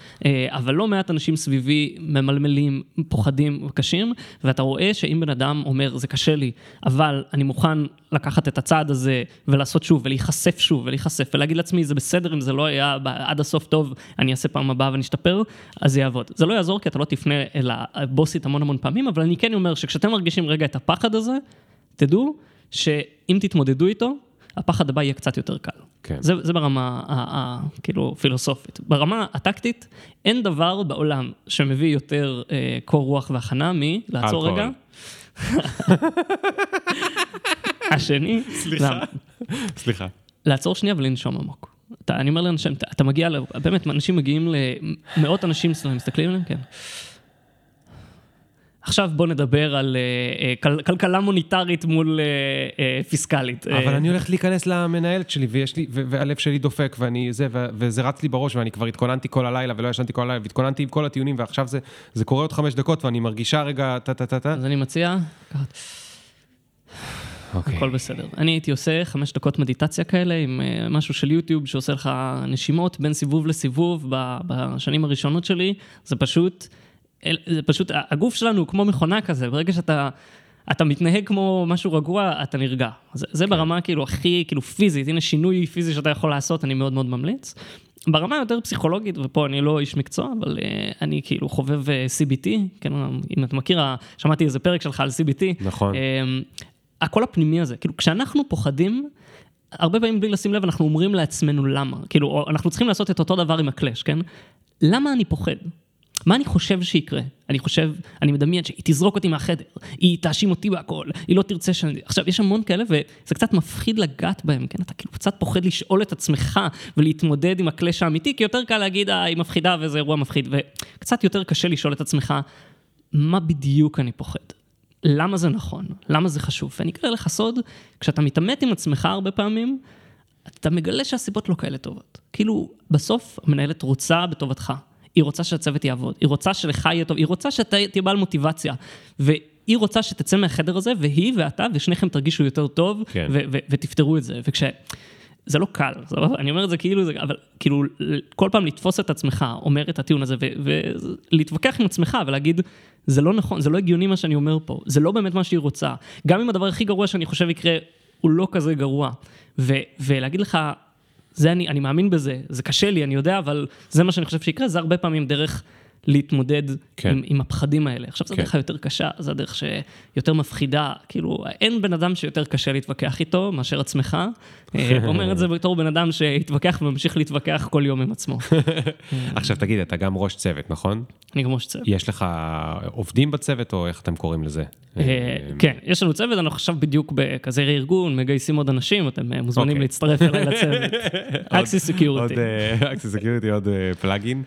אבל לא מעט אנשים סביבי ממלמלים, פוחדים וקשים, ואתה רואה שאם בן אדם אומר, זה קשה לי, אבל אני מוכן לקחת את הצעד הזה ולעשות שוב, ולהיחס להיחשף שוב ולהיחשף, ולהגיד לעצמי, זה בסדר, אם זה לא היה עד הסוף טוב, אני אעשה פעם הבאה ונשתפר, אז זה יעבוד. זה לא יעזור, כי אתה לא תפנה אל הבוסית המון המון פעמים, אבל אני כן אומר שכשאתם מרגישים רגע את הפחד הזה, תדעו שאם תתמודדו איתו, הפחד הבא יהיה קצת יותר קל. כן. זה, זה ברמה כאילו, פילוסופית. ברמה הטקטית, אין דבר בעולם שמביא יותר אה, קור רוח והכנה מלעצור רגע. השני, סליחה, סליחה. לעצור שנייה ולנשום עמוק. אתה, אני אומר לאנשים, אתה, אתה מגיע, באמת, אנשים מגיעים למאות אנשים, סליחה, מסתכלים עליהם, כן. עכשיו בוא נדבר על כלכלה מוניטרית מול פיסקלית. אבל אני הולך להיכנס למנהלת שלי, והלב שלי דופק, וזה רץ לי בראש, ואני כבר התכוננתי כל הלילה, ולא ישנתי כל הלילה, והתכוננתי עם כל הטיעונים, ועכשיו זה קורה עוד חמש דקות, ואני מרגישה רגע, טה-טה-טה-טה. אז אני מציע, הכל בסדר. אני הייתי עושה חמש דקות מדיטציה כאלה, עם משהו של יוטיוב, שעושה לך נשימות, בין סיבוב לסיבוב, בשנים הראשונות שלי, זה פשוט זה פשוט, הגוף שלנו הוא כמו מכונה כזה, ברגע שאתה אתה מתנהג כמו משהו רגוע, אתה נרגע. זה, זה כן. ברמה כאילו הכי כאילו פיזית, הנה שינוי פיזי שאתה יכול לעשות, אני מאוד מאוד ממליץ. ברמה יותר פסיכולוגית, ופה אני לא איש מקצוע, אבל uh, אני כאילו חובב uh, סי בי טי, כן, אם את מכירה, שמעתי איזה פרק שלך על סי בי טי. נכון. Uh, הכל הפנימי הזה, כאילו כשאנחנו פוחדים, הרבה פעמים בלי לשים לב, אנחנו אומרים לעצמנו למה, כאילו אנחנו צריכים לעשות את אותו דבר עם הקלש, כן? למה אני פוחד? מה אני חושב שיקרה? אני חושב, אני מדמיין שהיא תזרוק אותי מהחדר, היא תאשים אותי בהכל, היא לא תרצה שאני... עכשיו, יש המון כאלה, וזה קצת מפחיד לגעת בהם, כן? אתה כאילו קצת פוחד לשאול את עצמך, ולהתמודד עם הכלש האמיתי, כי יותר קל להגיד, היא מפחידה וזה אירוע מפחיד, וקצת יותר קשה לשאול את עצמך, מה בדיוק אני פוחד? למה זה נכון? למה זה חשוב? ואני אגלה לך סוד, כשאתה מתעמת עם עצמך הרבה פעמים, אתה מגלה שהסיבות לא כאלה טובות. כאילו, בסוף, המנהלת רוצה בטובתך. היא רוצה שהצוות יעבוד, היא רוצה שלך יהיה טוב, היא רוצה שאתה תהיה בעל מוטיבציה, והיא רוצה שתצא מהחדר הזה, והיא ואתה ושניכם תרגישו יותר טוב, כן. ו- ו- ותפתרו את זה, וכש... זה לא קל, אני אומר את זה כאילו, אבל כאילו, כל פעם לתפוס את עצמך, אומר את הטיעון הזה, ולהתווכח עם עצמך, ולהגיד, זה לא נכון, זה לא הגיוני מה שאני אומר פה, זה לא באמת מה שהיא רוצה, גם אם הדבר הכי גרוע שאני חושב יקרה, הוא לא כזה גרוע, ו- ולהגיד לך, זה אני, אני מאמין בזה, זה קשה לי, אני יודע, אבל זה מה שאני חושב שיקרה, זה הרבה פעמים דרך להתמודד כן. עם, עם הפחדים האלה. עכשיו, כן. זה דרך היותר קשה, זה דרך שיותר מפחידה, כאילו, אין בן אדם שיותר קשה להתווכח איתו, מאשר עצמך, אומר את זה בתור בן אדם שהתווכח וממשיך להתווכח כל יום עם עצמו. עכשיו, תגיד, אתה גם ראש צוות, נכון? אני גם ראש צוות. יש לך עובדים בצוות, או איך אתם קוראים לזה? כן, יש לנו צוות, אנחנו עכשיו בדיוק בכזה ארגון, מגייסים עוד אנשים, אתם מוזמנים להצטרף אליי לצוות. אקסיס סקיוריטי. אקסיס סקיוריטי, עוד פלאגין.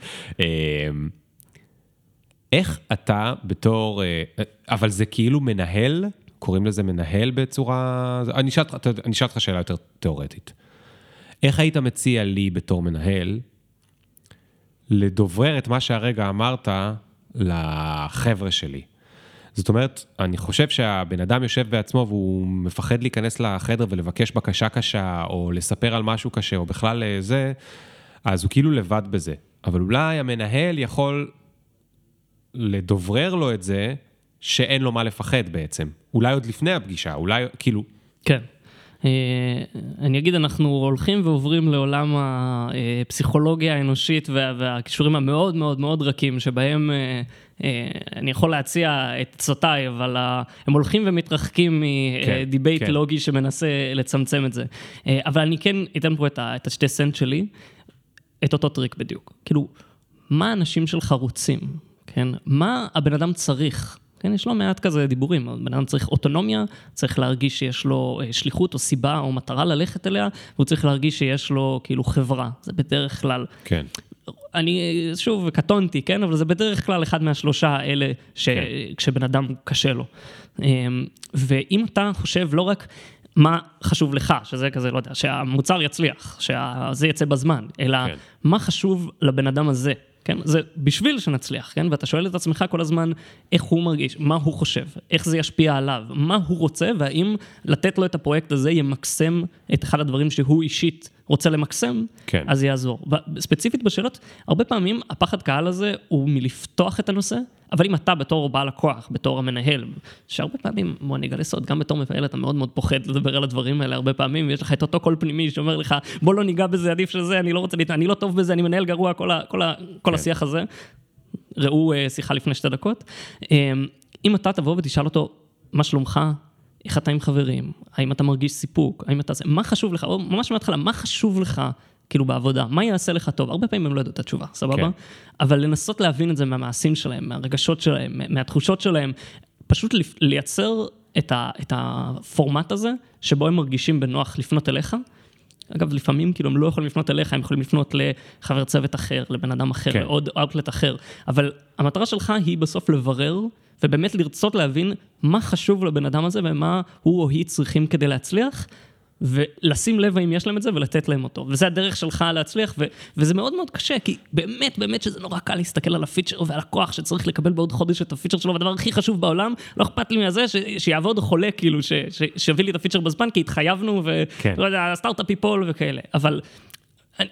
איך אתה בתור, אבל זה כאילו מנהל, קוראים לזה מנהל בצורה, אני שאלת לך שאלה יותר תיאורטית. איך היית מציע לי בתור מנהל, לדוברר את מה שהרגע אמרת לחבר'ה שלי? זאת אומרת, אני חושב שהבן אדם יושב בעצמו והוא מפחד להיכנס לחדר ולבקש בקשה קשה, או לספר על משהו קשה, או בכלל זה, אז הוא כאילו לבד בזה. אבל אולי המנהל יכול לדוברר לו את זה, שאין לו מה לפחד בעצם. אולי עוד לפני הפגישה, אולי כאילו... כן. אני אגיד, אנחנו הולכים ועוברים לעולם הפסיכולוגיה האנושית והקישורים המאוד מאוד מאוד רכים, שבהם אני יכול להציע את צוטיי, אבל הם הולכים ומתרחקים מדיבייט לוגי שמנסה לצמצם את זה. אבל אני כן אתן פה את השתי סנט שלי, את אותו טריק בדיוק. כאילו, מה האנשים שלך רוצים? כן? מה הבן אדם צריך? כן, יש לו מעט כזה דיבורים. הבן אדם צריך אוטונומיה, צריך להרגיש שיש לו שליחות או סיבה או מטרה ללכת אליה, והוא צריך להרגיש שיש לו כאילו חברה. זה בדרך כלל. כן. אני שוב קטונתי, כן? אבל זה בדרך כלל אחד מהשלושה האלה ש... כן. כשבן אדם קשה לו. ואם אתה חושב לא רק מה חשוב לך, שזה כזה, לא יודע, שהמוצר יצליח, שזה יצא בזמן, אלא כן. מה חשוב לבן אדם הזה? כן? זה בשביל שנצליח, כן? ואתה שואל את עצמך כל הזמן איך הוא מרגיש, מה הוא חושב, איך זה ישפיע עליו, מה הוא רוצה, והאם לתת לו את הפרויקט הזה ימקסם את אחד הדברים שהוא אישית רוצה למקסם, כן. אז יעזור. ספציפית בשאלות, הרבה פעמים הפחד קהל הזה הוא מלפתוח את הנושא, אבל אם אתה בתור בעל הכוח, בתור המנהל, שהרבה פעמים, בוא נגלה סוד, גם בתור מפעל אתה מאוד מאוד פוחד לדבר על הדברים האלה, הרבה פעמים יש לך את אותו קול פנימי שאומר לך, בוא לא ניגע בזה, עדיף שזה, אני לא רוצה, אני לא טוב בזה, אני מנהל גרוע, כל, ה, כל, ה, כל כן. השיח הזה. ראו שיחה לפני שתי דקות. אם אתה תבוא ותשאל אותו, מה שלומך? איך אתה עם חברים? האם אתה מרגיש סיפוק? האם אתה... מה חשוב לך? או ממש מההתחלה, מה חשוב לך, כאילו, בעבודה? מה יעשה לך טוב? הרבה פעמים הם לא יודעים את התשובה, סבבה? אבל לנסות להבין את זה מהמעשים שלהם, מהרגשות שלהם, מהתחושות שלהם, פשוט לייצר את הפורמט הזה, שבו הם מרגישים בנוח לפנות אליך. אגב, לפעמים, כאילו, הם לא יכולים לפנות אליך, הם יכולים לפנות לחבר צוות אחר, לבן אדם אחר, לעוד אאוטלט אחר. אבל המטרה שלך היא בסוף לברר, ובאמת לרצות להבין מה חשוב לבן אדם הזה, ומה הוא או היא צריכים כדי להצליח, ולשים לב האם יש להם את זה, ולתת להם אותו. וזה הדרך שלך להצליח, ו- וזה מאוד מאוד קשה, כי באמת, באמת שזה נורא קל להסתכל על הפיצ'ר ועל הכוח שצריך לקבל בעוד חודש את הפיצ'ר שלו, והדבר הכי חשוב בעולם, לא אכפת לי מזה ש- שיעבוד חולה, כאילו, ש- ש- שיביא לי את הפיצ'ר בזמן, כי התחייבנו, ו- כן. לא יודע, הסטארט-אפ ייפול וכאלה. אבל...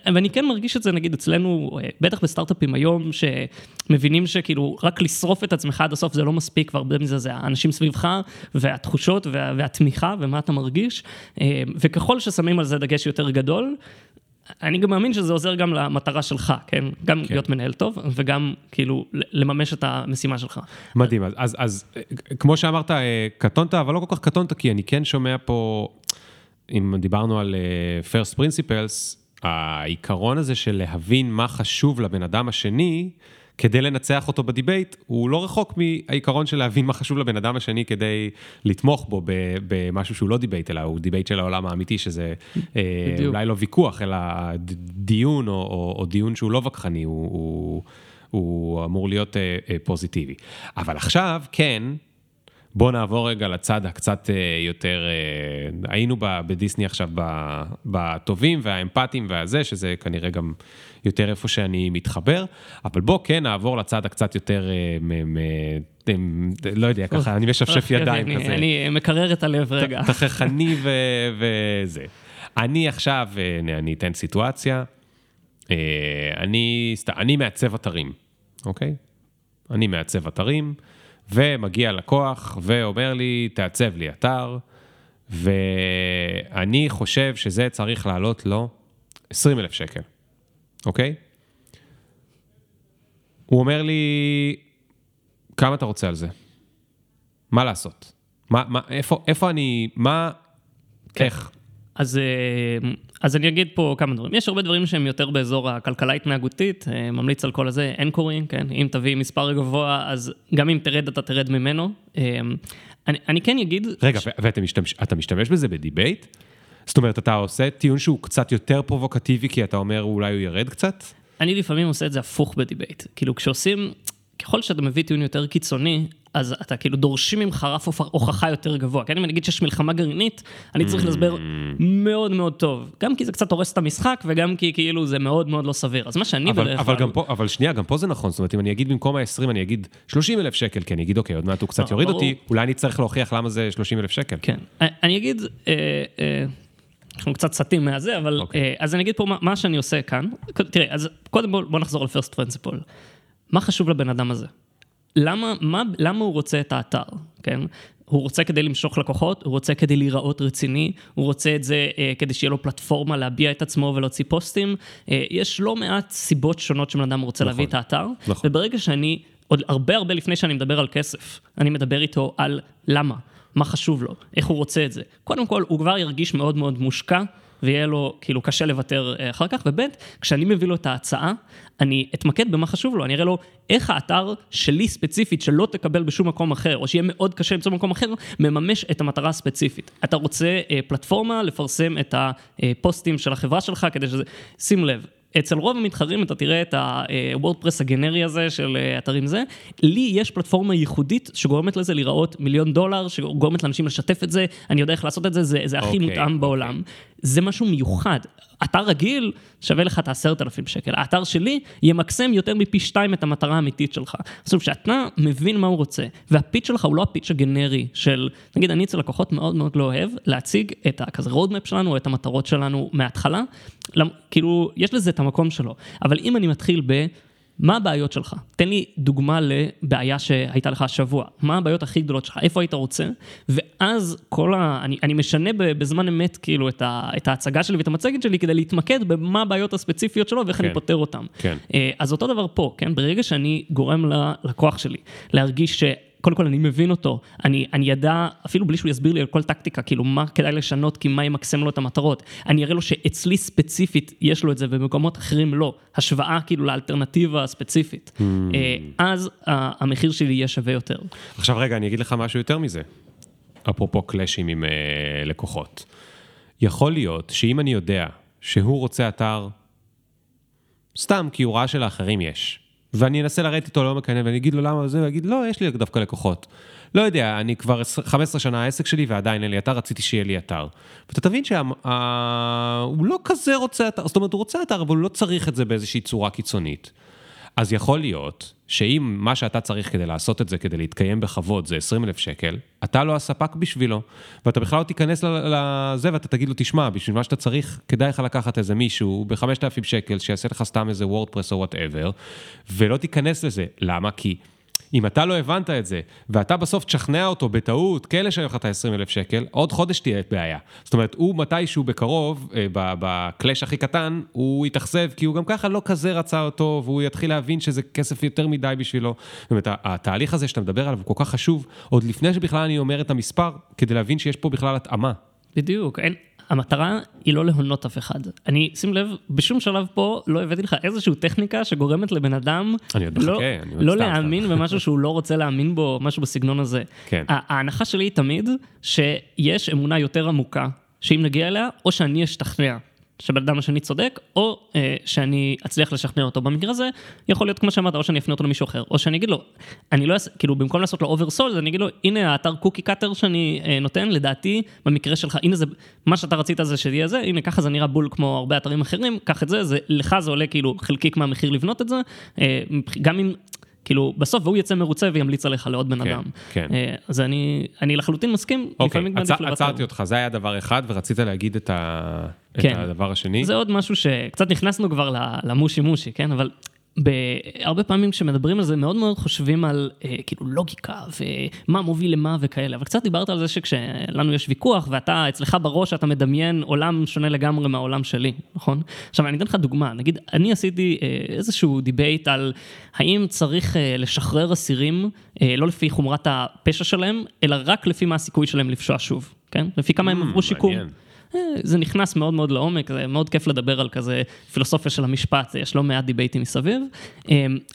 ואני כן מרגיש את זה, נגיד, אצלנו, בטח בסטארט-אפים היום, שמבינים שכאילו רק לשרוף את עצמך עד הסוף זה לא מספיק, והרבה מזה זה האנשים סביבך, והתחושות, וה, והתמיכה, ומה אתה מרגיש, וככל ששמים על זה דגש יותר גדול, אני גם מאמין שזה עוזר גם למטרה שלך, כן? גם כן. להיות מנהל טוב, וגם כאילו לממש את המשימה שלך. מדהים, אז, אז כמו שאמרת, קטנת, אבל לא כל כך קטנת, כי אני כן שומע פה, אם דיברנו על First Principles, העיקרון הזה של להבין מה חשוב לבן אדם השני, כדי לנצח אותו בדיבייט, הוא לא רחוק מהעיקרון של להבין מה חשוב לבן אדם השני, כדי לתמוך בו במשהו שהוא לא דיבייט, אלא הוא דיבייט של העולם האמיתי, שזה אולי לא ויכוח, אלא דיון, או דיון שהוא לא וכחני, הוא אמור להיות פוזיטיבי. אבל עכשיו, כן, בוא נעבור רגע לצד הקצת יותר, היינו בדיסני עכשיו בטובים והאמפתיים והזה, שזה כנראה גם יותר איפה שאני מתחבר, אבל בוא כן נעבור לצד הקצת יותר, לא יודע, ככה אני משפשף ידיים כזה. אני מקרר את הלב רגע. תכחני וזה. אני עכשיו, אני אתן סיטואציה, אני מעצב אתרים, אוקיי? אני מעצב אתרים, ומגיע לקוח ואומר לי, תעצב לי אתר, ואני חושב שזה צריך לעלות לו עשרים אלף שקל, אוקיי? הוא אומר לי, כמה אתה רוצה על זה? מה לעשות? מה, מה, איפה, איפה אני, מה, כן. איך? אז... אז אני אגיד פה כמה דברים. יש הרבה דברים שהם יותר באזור הכלכלה התנהגותית, ממליץ על כל הזה, אנקורינג, כן? אם תביא מספר גבוה, אז גם אם תרד, אתה תרד ממנו. אני, אני כן אגיד... רגע, ש... ואתה משתמש, אתה משתמש בזה בדיבייט? זאת אומרת, אתה עושה טיעון שהוא קצת יותר פרובוקטיבי, כי אתה אומר, אולי הוא ירד קצת? אני לפעמים עושה את זה הפוך בדיבייט. כאילו, כשעושים... ככל שאתה מביא טיעון יותר קיצוני, אז אתה כאילו דורשים ממך רף הוכחה יותר גבוה. כן, אם אני אגיד שיש מלחמה גרעינית, אני צריך להסבר מאוד מאוד טוב. גם כי זה קצת הורס את המשחק, וגם כי כאילו זה מאוד מאוד לא סביר. אז מה שאני בלך... אבל שנייה, גם פה זה נכון. זאת אומרת, אם אני אגיד במקום ה-עשרים, אני אגיד שלושים אלף שקל, כי אני אגיד, אוקיי, עוד מעט הוא קצת יוריד אותי, אולי אני צריך להוכיח למה זה שלושים אלף שקל. כן. אני אגיד... אנחנו קצת סטים מהזה, אבל... אז אני אגיד פה מה שאני עושה כאן. תראה, אז קודם בוא נחזור ל-First Principle. מה חשוב לבן אדם הזה? למה, מה, למה הוא רוצה את האתר? כן? הוא רוצה כדי למשוך לקוחות, הוא רוצה כדי להיראות רציני, הוא רוצה את זה אה, כדי שיהיה לו פלטפורמה להביע את עצמו ולהוציא פוסטים. אה, יש לא מעט סיבות שונות שבן אדם רוצה נכון, להביא את האתר, נכון. וברגע שאני, עוד הרבה הרבה לפני שאני מדבר על כסף, אני מדבר איתו על למה, מה חשוב לו, איך הוא רוצה את זה. קודם כל, הוא כבר ירגיש מאוד מאוד מושקע, ויהיה לו כאילו קשה לוותר אחר כך, ובית, כשאני מביא לו את ההצעה, אני אתמקד במה חשוב לו, אני אראה לו איך האתר שלי ספציפית, שלא תקבל בשום מקום אחר, או שיהיה מאוד קשה למצוא מקום אחר, מממש את המטרה הספציפית. אתה רוצה פלטפורמה לפרסם את הפוסטים של החברה שלך, כדי שזה... שים לב, אצל רוב המתחרים אתה תראה את הוורדפרס הגנרי הזה של אתרים זה, לי יש פלטפורמה ייחודית שגורמת לזה לראות מיליון דולר, שגורמת לאנשים לשתף את זה, אני יודע איך לעשות את זה, זה, זה הכי מותאם בעולם. זה משהו מיוחד. אתר רגיל שווה לך את עשרת אלפים שקל. האתר שלי ימקסם יותר מפי שתיים את המטרה האמיתית שלך. זאת אומרת, שאתה מבין מה הוא רוצה, והפיץ שלך הוא לא הפיץ הגנרי של, נגיד, אני אצל לקוחות מאוד מאוד לא אוהב להציג את כזה roadmap שלנו, או את המטרות שלנו מההתחלה. כאילו, יש לזה את המקום שלו. אבל אם אני מתחיל ב... מה הבעיות שלך? תן לי דוגמה לבעיה שהייתה לך השבוע. מה הבעיות הכי גדולות שלך? איפה היית רוצה? ואז כל ה... אני, אני משנה בזמן אמת, כאילו, את ה, את ההצגה שלי ואת המצגת שלי, כדי להתמקד במה הבעיות הספציפיות שלו, ואיך כן. אני פותר אותם. כן. אז אותו דבר פה, כן? ברגע שאני גורם ללקוח שלי, להרגיש ש... קודם כל אני מבין אותו, אני, אני ידע, אפילו בלי שהוא יסביר לי על כל טקטיקה, כאילו מה כדאי לשנות, כי מה ימקסם לו את המטרות. אני אראה לו שאצלי ספציפית יש לו את זה, ובמקומות אחרים לא. השוואה כאילו לאלטרנטיבה הספציפית. Mm. אז המחיר שלי יהיה שווה יותר. עכשיו רגע, אני אגיד לך משהו יותר מזה. אפרופו קלאשים עם לקוחות. יכול להיות שאם אני יודע שהוא רוצה אתר, סתם כי הוא ראה שלאחרים יש. ואני אנסה לרדת איתו לא מקנה, ואני אגיד לו למה זה, ואני אגיד, לא, יש לי דווקא לקוחות. לא יודע, אני כבר חמש עשרה שנה העסק שלי, ועדיין אין לי אתר, רציתי שיהיה לי אתר. ואתה תבין שהוא לא כזה רוצה אתר, זאת אומרת, הוא רוצה אתר, אבל הוא לא צריך את זה באיזושהי צורה קיצונית. אז יכול להיות שאם מה שאתה צריך כדי לעשות את זה, כדי להתקיים בכבוד, זה עשרים אלף שקל, אתה לא הספק בשבילו, ואתה בכלל לא תיכנס לזה, ואתה תגיד לו, תשמע, בשביל מה שאתה צריך, כדאי לך לקחת איזה מישהו ב-חמשת אלפים שקל, שיעשה לך סתם איזה וורדפרס או whatever, ולא תיכנס לזה. למה? כי אם אתה לא הבנת את זה, ואתה בסוף תשכנע אותו בטעות, כאלה שלך את ה-עשרים אלף שקל, עוד חודש תהיה את בעיה. זאת אומרת, הוא מתישהו בקרוב, בקלש הכי קטן, הוא יתאכזב, כי הוא גם ככה לא כזה רצה אותו, והוא יתחיל להבין שזה כסף יותר מדי בשבילו. זאת אומרת, התהליך הזה שאתה מדבר עליו הוא כל כך חשוב, עוד לפני שבכלל אני אומר את המספר, כדי להבין שיש פה בכלל התאמה. בדיוק, אין... המטרה היא לא להונות אף אחד. אני, שים לב, בשום שלב פה לא הבאתי לך איזושהי טכניקה שגורמת לבן אדם לא להאמין במשהו שהוא לא רוצה להאמין בו, משהו בסגנון הזה. ההנחה שלי היא תמיד שיש אמונה יותר עמוקה, שאם נגיע אליה, או שאני אשתכנע שבן אדם השני צודק, או אה, שאני אצליח לשכנע אותו. במקרה הזה, יכול להיות כמו שאמרת, או שאני אפנה אותו למישהו אחר, או שאני אגיד לו, אני לא, כאילו, במקום לעשות לו אוברסול, אני אגיד לו, הנה האתר קוקי קאטר שאני אה, נותן, לדעתי, במקרה שלך, הנה זה, מה שאתה רצית זה שתהיה זה, הנה ככה זה נראה בול כמו הרבה אתרים אחרים, קח את זה, זה לך זה עולה כאילו חלקיק מהמחיר לבנות את זה, אה, גם אם... כאילו, בסוף, והוא יצא מרוצה וימליץ עליך לעוד בן אדם. אז אני לחלוטין מסכים. אוקיי, עצרתי אותך, זה היה דבר אחד, ורצית להגיד את הדבר השני. זה עוד משהו שקצת נכנסנו כבר למושי מושי, כן? אבל בהרבה פעמים כשמדברים על זה, מאוד מאוד חושבים על, כאילו, לוגיקה, ומה מוביל למה וכאלה. אבל קצת דיברת על זה שכשלנו יש ויכוח, ואתה, אצלך בראש, אתה מדמיין עולם שונה לגמרי מהעולם שלי, נכון? עכשיו, אני אתן לך דוגמה. נגיד, אני עשיתי איזשהו דיבייט על האם צריך לשחרר אסירים, לא לפי חומרת הפשע שלהם, אלא רק לפי מה הסיכוי שלהם לפשוע שוב, כן? לפי כמה הם עברו שיקום. זה נכנס מאוד מאוד לעומק, זה מאוד כיף לדבר על כזה פילוסופיה של המשפט, יש לא מעט דיבייטים מסביב,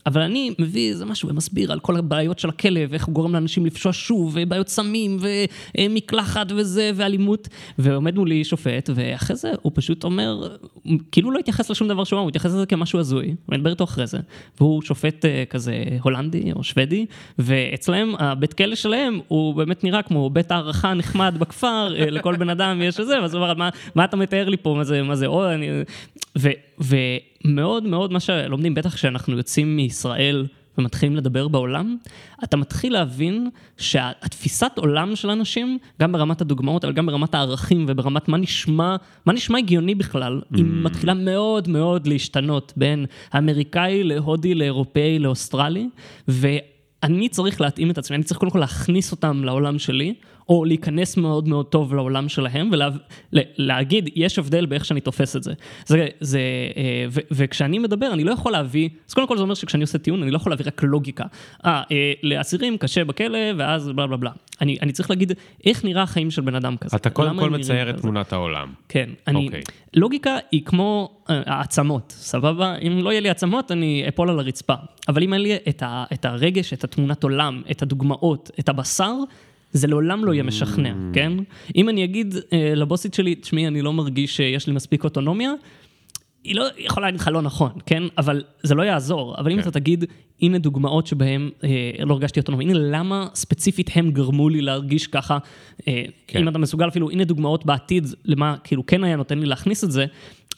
אבל אני מביא איזה משהו ומסביר על כל הבעיות של הכלא, ואיך הוא גורם לאנשים לפשוע שוב, ובעיות סמים, ומקלחת וזה, ואלימות, ועומד מולי שופט, ואחרי זה הוא פשוט אומר, כאילו לא התייחס לשום דבר שהוא, הוא התייחס לזה כמשהו הזוי, ונדבר איתו אחרי זה, והוא שופט כזה הולנדי או שוודי, ואצלהם, הבית כלא שלהם, הוא באמת נראה כמו בית הערכה נחמד בכפר, לכל בן אדם יש לזה, ואז מה, מה אתה מתאר לי פה, מה זה, מה זה, או, אני, ו, ומאוד, מאוד, מה שלומדים, בטח שאנחנו יוצאים מישראל ומתחילים לדבר בעולם, אתה מתחיל להבין שהתפיסת עולם של אנשים, גם ברמת הדוגמאות, אבל גם ברמת הערכים וברמת מה נשמע, מה נשמע הגיוני בכלל, היא מתחילה מאוד מאוד להשתנות בין האמריקאי להודי, לאירופאי, לאוסטרלי, ואני צריך להתאים את עצמי, אני צריך קודם כל להכניס אותם לעולם שלי, או להיכנס מאוד מאוד טוב לעולם שלהם, ולהגיד, יש הבדל באיך שאני תופס את זה. זה, זה, ו, וכשאני מדבר, אני לא יכול להביא, אז קודם כל זה אומר שכשאני עושה טיעון, אני לא יכול להביא רק לוגיקה. אה, לאסירים קשה בכלא, ואז בלה בלה בלה. אני, אני צריך להגיד, איך נראה החיים של בן אדם כזה? אתה קודם כל מצייר את תמונת העולם. כן, אני, לוגיקה היא כמו העצמות, סבבה? אם לא יהיה לי עצמות, אני אפול על הרצפה. אבל אם אין לי את ה, את הרגש, את התמונת עולם, את הדוגמאות, את הבשר, זה לעולם לא יהיה משכנע, כן? אם אני אגיד לבוסית שלי, תשמעי, אני לא מרגיש שיש לי מספיק אוטונומיה, היא לא יכולה להגיד לך לא נכון, כן? אבל זה לא יעזור. אבל אם אתה תגיד, הנה דוגמאות שבהם לא הרגשתי אוטונומי, הנה למה ספציפית הם גרמו לי להרגיש ככה, אם אתה מסוגל אפילו, הנה דוגמאות בעתיד למה כאילו כן היה נותן לי להכניס את זה,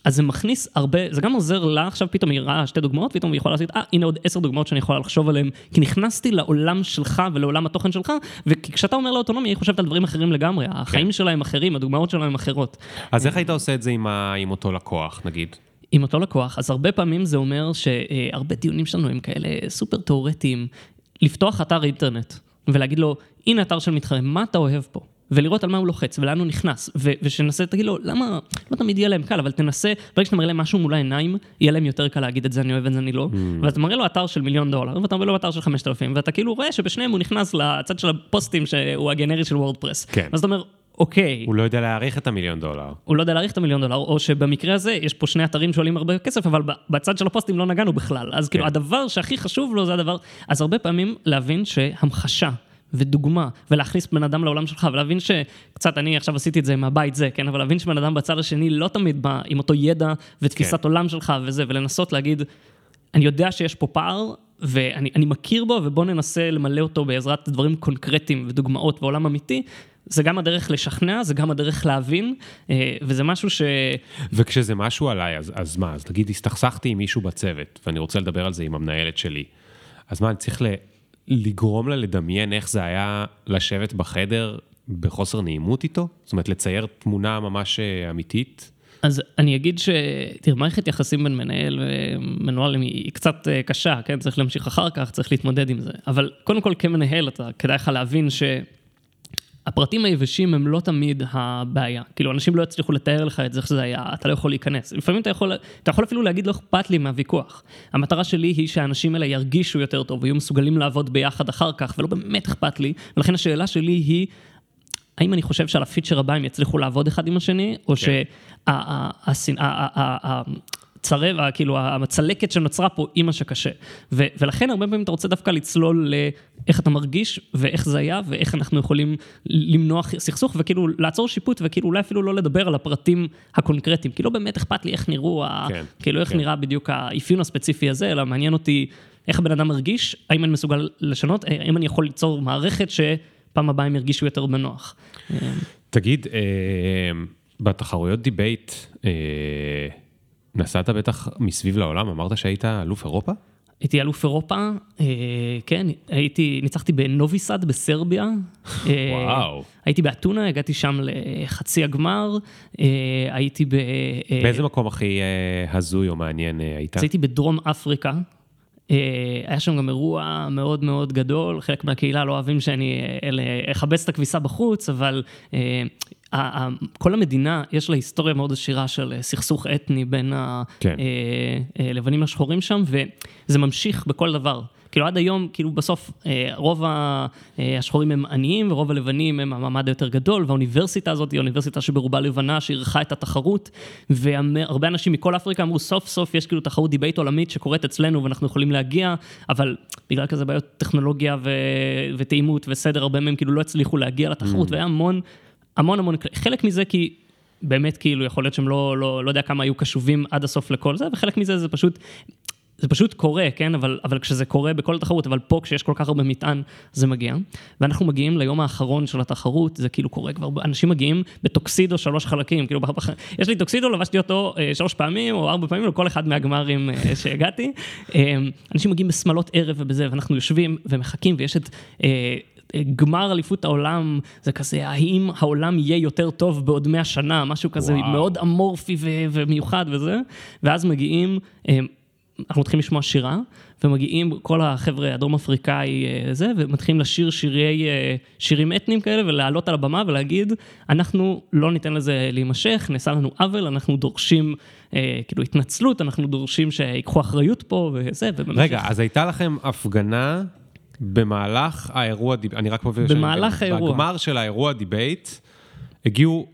אז זה מכניס הרבה, זה גם עוזר לה, עכשיו פתאום היא ראה שתי דוגמאות, פתאום היא יכולה לעשות, אה, הנה עוד עשר דוגמאות שאני יכולה לחשוב עליהן, כי נכנסתי לעולם שלך ולעולם התוכן שלך, וכשאתה אומר לאוטונומיה, היא חושבת על דברים אחרים לגמרי, החיים שלה הם אחרים, הדוגמאות שלה הם אחרות. אז איך היית עושה את זה עם אותו לקוח, נגיד? עם אותו לקוח, אז הרבה פעמים זה אומר שהרבה דיונים שלנו הם כאלה סופר תיאורטיים, לפתוח אתר אינטרנט ולהגיד לו, הנה אתר של מתחרה, מה אתה אוהב פה? ולראות על מה הוא לוחץ, ולאן הוא נכנס, ו- ושנסה, תגיד לו, למה, לא תמיד יהיה להם קל, אבל תנסה, ברגע שאתה מראה להם משהו מול העיניים, יהיה להם יותר קל להגיד את זה, אני אוהב את זה, אני לא, mm. ואתה מראה לו אתר של מיליון דולר, ואתה מראה לו אתר של חמשת אלפים, ואתה כאילו רואה שבשניהם הוא נכנס לצד של הפוסטים, שהוא הגנרי של וורדפרס. כן. אז אתה אומר, אוקיי. הוא לא יודע להעריך את המיליון דולר. הוא לא יודע להעריך את המיליון דולר, או שבמקרה הזה יש פה שני אתרים שעולים הרבה כסף, אבל בצד של הפוסטים לא נגענו בכלל. אז כאילו, הדבר שהכי חשוב לו זה הדבר. אז הרבה פעמים להבין שהמחשה ודוגמה, ולהכניס בן אדם לעולם שלך, ולהבין שקצת, אני עכשיו עשיתי את זה מהבית זה, כן? אבל להבין שבן אדם בצד השני לא תמיד בא עם אותו ידע ותפיסת עולם שלך וזה, ולנסות להגיד, אני יודע שיש פה פער, ואני, אני מכיר בו, ובוא ננסה למלא אותו בעזרת דברים קונקרטיים ודוגמאות ועולם אמיתי. זה גם הדרך לשכנע, זה גם הדרך להבין, וזה משהו ש... וכשזה משהו עליי, אז, אז מה? אז נגיד, הסתכסכתי עם מישהו בצוות, ואני רוצה לדבר על זה עם המנהלת שלי. אז מה, אני צריך ל... לגרום לה לדמיין איך זה היה לשבת בחדר בחוסר נעימות איתו? זאת אומרת, לצייר תמונה ממש אמיתית? אז אני אגיד שתרמייכת יחסים בין מנהל ומנועל היא קצת קשה, כן? צריך להמשיך אחר כך, צריך להתמודד עם זה. אבל קודם כל, כמנהל, אתה כדאי לך להבין ש... הפרטים היבשים הם לא תמיד הבעיה. כאילו, אנשים לא יצליחו לתאר לך את זה שזה היה, אתה לא יכול להיכנס. לפעמים אתה יכול, אתה יכול אפילו להגיד, לא אכפת לי מהוויכוח. המטרה שלי היא שהאנשים האלה ירגישו יותר טוב, ויהיו מסוגלים לעבוד ביחד אחר כך, ולא באמת אכפת לי. ולכן השאלה שלי היא, האם אני חושב שעל הפיצ'ר הבא הם יצליחו לעבוד אחד עם השני, או שה... צרב, כאילו, המצלקת שנוצרה פה היא מה שקשה. ו- ולכן הרבה פעמים אתה רוצה דווקא לצלול לאיך אתה מרגיש, ואיך זה היה, ואיך אנחנו יכולים למנוע סכסוך, וכאילו לעצור שיפוט, וכאילו אולי אפילו לא לדבר על הפרטים הקונקרטיים. כאילו באמת אכפת לי איך נראו, ה- כן, כאילו איך כן. נראה בדיוק האפיון הספציפי הזה, אלא מעניין אותי איך הבן אדם מרגיש, האם אני מסוגל לשנות, האם אני יכול ליצור מערכת שפעם הבאה הם ירגישו יותר בנוח. תגיד, בתחרויות דיבייט, נסעת בטח מסביב לעולם, אמרת שהיית אלוף אירופה? הייתי אלוף אירופה, כן, הייתי, ניצחתי בנובי סאד בסרביה. וואו. הייתי באתונה, הגעתי שם לחצי הגמר, הייתי ב... באיזה מקום הכי הזוי או מעניין היית? אז הייתי בדרום אפריקה, היה שם גם אירוע מאוד מאוד גדול, חלק מהקהילה לא אוהבים שאני אחבס את הכביסה בחוץ, אבל... כל המדינה יש לה היסטוריה מאוד עשירה של סכסוך אתני בין הלבנים השחורים שם, וזה ממשיך בכל דבר. כאילו עד היום, כאילו בסוף, רוב השחורים הם עניים, ורוב הלבנים הם המעמד היותר גדול, והאוניברסיטה הזאת היא אוניברסיטה שברובה לבנה, שעירכה את התחרות, והרבה אנשים מכל אפריקה אמרו, סוף סוף יש כאילו תחרות דיבייט עולמית שקורית אצלנו, ואנחנו יכולים להגיע, אבל בגלל כזה בעיות טכנולוגיה ותאימות וסדר, הרבה מהם כאילו לא הצליחו להגיע לתחרות, והיה המון המון המון, חלק מזה כי באמת כאילו יכול להיות שהם לא, לא, לא יודע כמה היו קשובים עד הסוף לכל זה, וחלק מזה זה פשוט, זה פשוט קורה, כן? אבל, אבל כשזה קורה בכל התחרות, אבל פה כשיש כל כך הרבה מטען, זה מגיע. ואנחנו מגיעים ליום האחרון של התחרות, זה כאילו קורה כבר, אנשים מגיעים בטוקסידו שלוש חלקים, כאילו, יש לי טוקסידו, לבשתי אותו שלוש פעמים או ארבע פעמים, לכל אחד מהגמרים שהגעתי. אנשים מגיעים בסמלות ערב ובזה, ואנחנו יושבים ומחכים, ויש את... גמר אליפות העולם, זה כזה, האם העולם יהיה יותר טוב בעוד מאה שנה, משהו כזה וואו. מאוד אמורפי ו- ומיוחד וזה, ואז מגיעים, אנחנו מתחילים לשמוע שירה, ומגיעים כל החבר'ה הדרום אפריקאי זה, ומתחילים לשיר שירי, שירים אתניים כאלה, ולעלות על הבמה ולהגיד, אנחנו לא ניתן לזה להימשך, נעשה לנו עוול, אנחנו דורשים כאילו התנצלות, אנחנו דורשים שיקחו אחריות פה וזה. רגע, אז הייתה לכם הפגנה... במהלך האירוע, אני רק מבין, במהלך האירוע. בגמר של האירוע דיבייט, הגיעו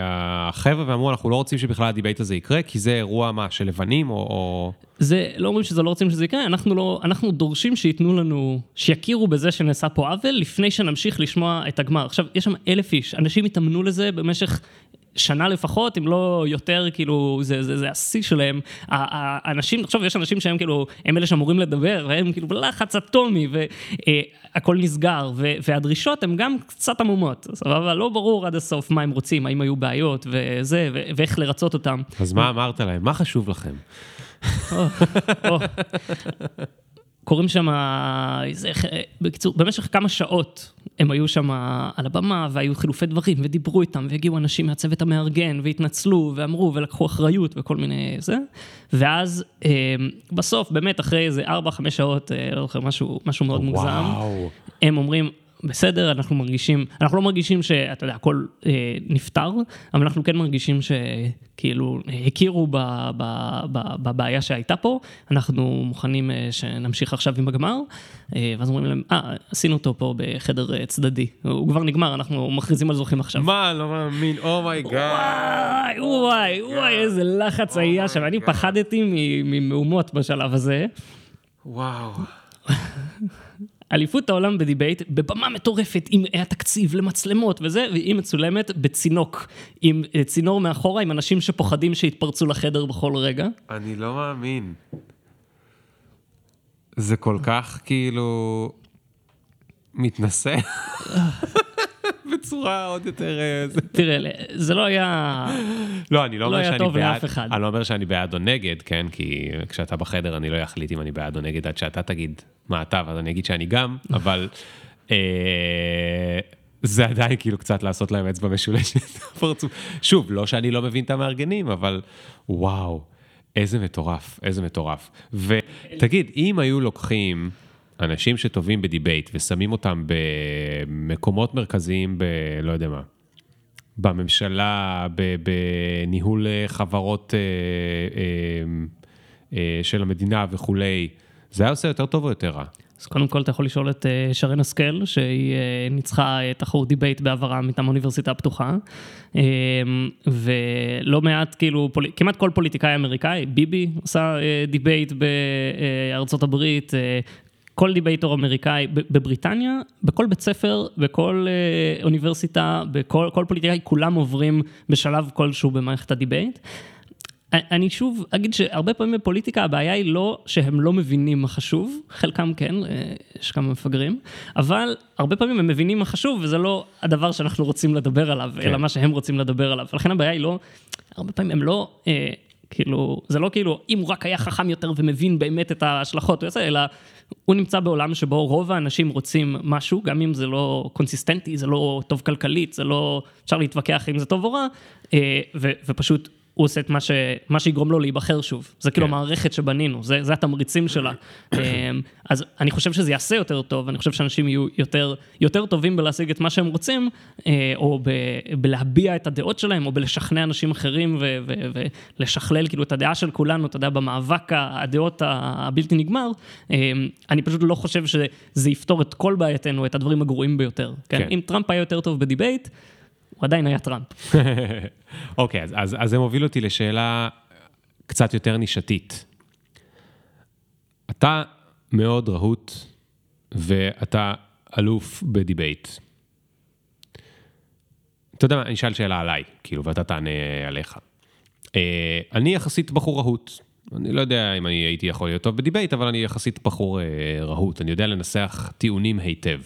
החבר'ה ואמרו, אנחנו לא רוצים שבכלל הדיבייט הזה יקרה, כי זה אירוע מה, של לבנים או... זה, לא אומרים שזה לא רוצים שזה יקרה, אנחנו לא, אנחנו דורשים שיתנו לנו, שיכירו בזה שנעשה פה עוול, לפני שנמשיך לשמוע את הגמר. עכשיו, יש שם אלף איש, אנשים התאמנו לזה במשך... שנה לפחות, אם לא יותר, כאילו, זה, זה, זה השיא שלהם. האנשים, תחשוב, יש אנשים שהם, כאילו, הם אלה שאמורים לדבר, והם, כאילו, בלחץ אטומי, והכל נסגר, והדרישות הן גם קצת עמומות, אבל לא ברור עד הסוף מה הם רוצים, האם היו בעיות, וזה, ואיך לרצות אותם. אז מה אמרת להם? מה חשוב לכם? קוראים שם, בקיצור, במשך כמה שעות הם היו שם על הבמה, והיו חילופי דברים, ודיברו איתם, והגיעו אנשים מהצוות המארגן, והתנצלו, ואמרו, ולקחו אחריות, וכל מיני זה. ואז בסוף, באמת, אחרי איזה ארבע, חמש שעות, משהו, משהו מאוד מוגזם, הם אומרים, בסדר, אנחנו מרגישים, אנחנו לא מרגישים שאתה יודע, הכל אה, נפטר, אבל אנחנו כן מרגישים שכאילו הכירו בבעיה שהייתה פה, אנחנו מוכנים אה, שנמשיך עכשיו עם הגמר, אה, ואז אומרים להם, אה, עשינו אותו פה בחדר אה, צדדי, הוא כבר נגמר, אנחנו מכריזים על זוכים עכשיו. מה, לא מאמין, אומייגאד. וואי, וואי, וואי, איזה לחץ היה שם, אני פחדתי ממהומות בשלב הזה. וואו. אליפות העולם בדיבייט, בבמה מטורפת, עם התקציב למצלמות וזה, והיא מצולמת בצינוק, עם צינור מאחורה, עם אנשים שפוחדים שהתפרצו לחדר בכל רגע. אני לא מאמין. זה כל כך כאילו מתנשא. בצורה עוד יותר... תראה, זה לא היה... לא, אני לא אומר שאני בעד או נגד, כן? כי כשאתה בחדר אני לא אחליט אם אני בעד או נגד, עד שאתה תגיד מה אתה, אז אני אגיד שאני גם, אבל זה עדיין כאילו קצת לעשות להם אצבע משולשת. שוב, לא שאני לא מבין את המארגנים, אבל וואו, איזה מטורף, איזה מטורף. ותגיד, אם היו לוקחים... אנשים שטובים בדיבייט ושמים אותם במקומות מרכזיים, ב... לא יודע מה, בממשלה, בניהול חברות של המדינה וכולי, זה היה עושה יותר טוב או יותר רע? אז קודם כל אתה יכול לשאול את שרן סקל, שהיא ניצחה תחרות דיבייט בעברה מטעם האוניברסיטה הפתוחה, ולא מעט, כאילו, כמעט כל פוליטיקאי אמריקאי, ביבי עושה דיבייט בארצות הברית, כל דיבייטור אמריקאי, בבריטניה, בכל בית ספר, בכל אה, אוניברסיטה, בכל כל פוליטיקאי, כולם עוברים בשלב כלשהו במערכת הדיבייט. אני שוב אגיד שהרבה פעמים בפוליטיקה הבעיה היא לא שהם לא מבינים מה חשוב, חלקם כן, יש כמה מפגרים, אבל הרבה פעמים הם מבינים מה חשוב, וזה לא הדבר שאנחנו רוצים לדבר עליו, כן. אלא מה שהם רוצים לדבר עליו. ולכן הבעיה היא לא, הרבה פעמים הם לא... אה, כאילו, זה לא כאילו, אם הוא רק היה חכם יותר ומבין באמת את ההשלכות, הוא יצא, אלא הוא נמצא בעולם שבו רוב האנשים רוצים משהו, גם אם זה לא קונסיסטנטי, זה לא טוב כלכלית, זה לא, אפשר להתווכח אם זה טוב או רע, ו, ופשוט הוא עושה את מה, ש, מה שיגרום לו להיבחר שוב. זה כאילו מערכת שבנינו, זה, זה התמריצים שלה. אז אני חושב שזה יעשה יותר טוב, אני חושב שאנשים יהיו יותר, יותר טובים בלהשיג את מה שהם רוצים, או ב, בלהביע את הדעות שלהם, או בלשכנע אנשים אחרים, ו, ו, ולשכלל כאילו את הדעה של כולנו, אתה יודע, במאבק הדעות הבלתי נגמר. אני פשוט לא חושב שזה יפתור את כל בעייתנו, את הדברים הגרועים ביותר. כן? כן. אם טראמפ היה יותר טוב בדיבייט, הוא עדיין היה טראמפ. אוקיי, אז, אז, אז זה מוביל אותי לשאלה קצת יותר נישתית. אתה מאוד רהוט, ואתה אלוף בדיבייט. אתה יודע מה, אני שאל שאלה עליי, כאילו, ואתה תענה עליך. אה, אני יחסית בחור רהוט. אני לא יודע אם אני הייתי יכול להיות טוב בדיבייט, אבל אני יחסית בחור אה, רהוט. אני יודע לנסח טיעונים היטב.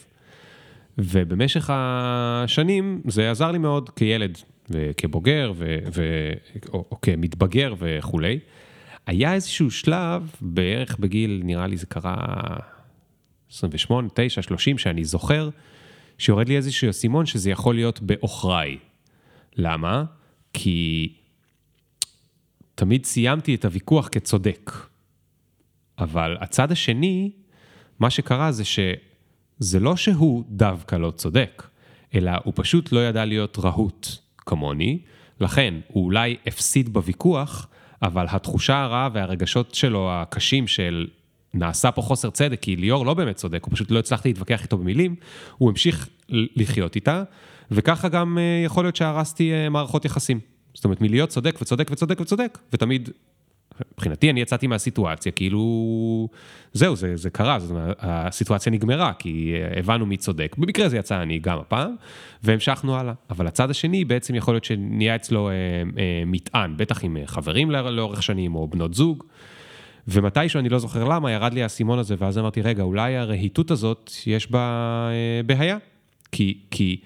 ובמשך השנים זה עזר לי מאוד כילד וכבוגר ו, ו, או, או כמתבגר וכו'. היה איזשהו שלב בערך בגיל, נראה לי זה קרה עשרים ושמונה, תשע, שלושים, שאני זוכר, שיורד לי איזשהו סימון שזה יכול להיות באוכריי. למה? כי תמיד סיימתי את הוויכוח כצודק. אבל הצד השני, מה שקרה זה ש... זה לא שהוא דווקא לא צודק, אלא הוא פשוט לא ידע להיות רהוט כמוני, לכן הוא אולי הפסיד בוויכוח, אבל התחושה הרעה והרגשות שלו הקשים של נעשה פה חוסר צדק, כי ליאור לא באמת צודק, הוא פשוט לא הצלחתי להתווכח איתו במילים, הוא המשיך לחיות איתה, וככה גם יכול להיות שהרסתי מערכות יחסים. זאת אומרת, מלהיות צודק וצודק וצודק וצודק, ותמיד מבחינתי אני יצאתי מהסיטואציה, כאילו, זהו, זה, זה קרה, זאת אומרת, הסיטואציה נגמרה, כי הבנו מי צודק. במקרה זה יצא אני גם הפעם, והמשכנו הלאה. אבל הצד השני בעצם יכול להיות שנהיה אצלו אה, אה, מטען, בטח עם חברים לאורך שנים או בנות זוג, ומתישהו, אני לא זוכר למה, ירד לי הסימון הזה, ואז אמרתי, רגע, אולי הרהיטות הזאת יש בה בעיה, כי, כי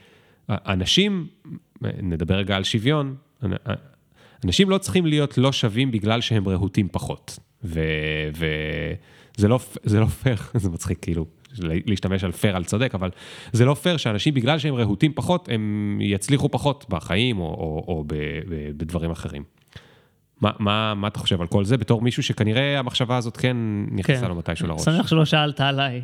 אנשים, נדבר רגע על שוויון, אנשים לא צריכים להיות לא שווים בגלל שהם רהוטים פחות, וזה לא, זה לא פייר, זה מצחיק כאילו, להשתמש על פייר על צודק, אבל זה לא פייר שאנשים בגלל שהם רהוטים פחות, הם יצליחו פחות בחיים או, או, או בדברים אחרים. מה, מה, מה אתה חושב על כל זה? בתור מישהו שכנראה המחשבה הזאת כן נכנסה כן. לו מתישהו לראש. שמח שלא שאלת עליי.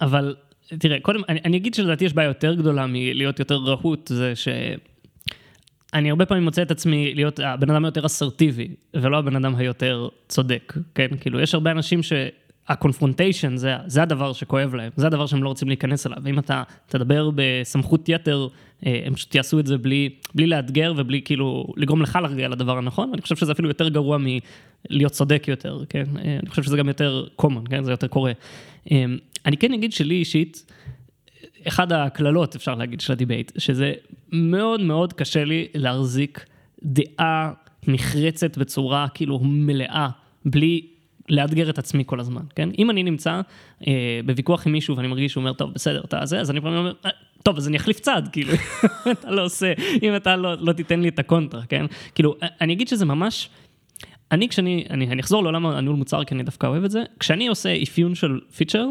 אבל תראה, קודם, אני, אני אגיד שלדעתי יש בעיה יותר גדולה מלהיות יותר רהוט, זה שאני הרבה פעמים מוצא את עצמי להיות הבן אדם היותר אסרטיבי, ולא הבן אדם היותר צודק, כן? כאילו, יש הרבה אנשים שהקונפרונטיישן זה, זה הדבר שכואב להם, זה הדבר שהם לא רוצים להיכנס אליו. ואם אתה תדבר בסמכות יתר, הם פשוט יעשו את זה בלי, בלי לאתגר ובלי כאילו לגרום לך להרגיע לדבר הנכון, ואני חושב שזה אפילו יותר גרוע מלהיות צודק יותר, כן? אני חושב שזה גם יותר common, כן? זה יותר קורה. אני כן אגיד שלי אישית, אחד הכללות אפשר להגיד של הדיבייט, שזה מאוד מאוד קשה לי להחזיק דעה נחרצת בצורה כאילו מלאה, בלי לאתגר את עצמי כל הזמן, כן? אם אני נמצא אה, בוויכוח עם מישהו ואני מרגיש שהוא אומר, טוב, בסדר, אתה זה, אז אני פעמים אומר, טוב, אז אני אחליף צד, כאילו, אתה לא עושה, אם אתה לא, לא תיתן לי את הקונטרה, כן? כאילו, אני אגיד שזה ממש, אני כשאני, אני, אני אחזור לעולם הניהול מוצר, כי אני דווקא אוהב את זה, כשאני עושה אפיון של פיצ'ר,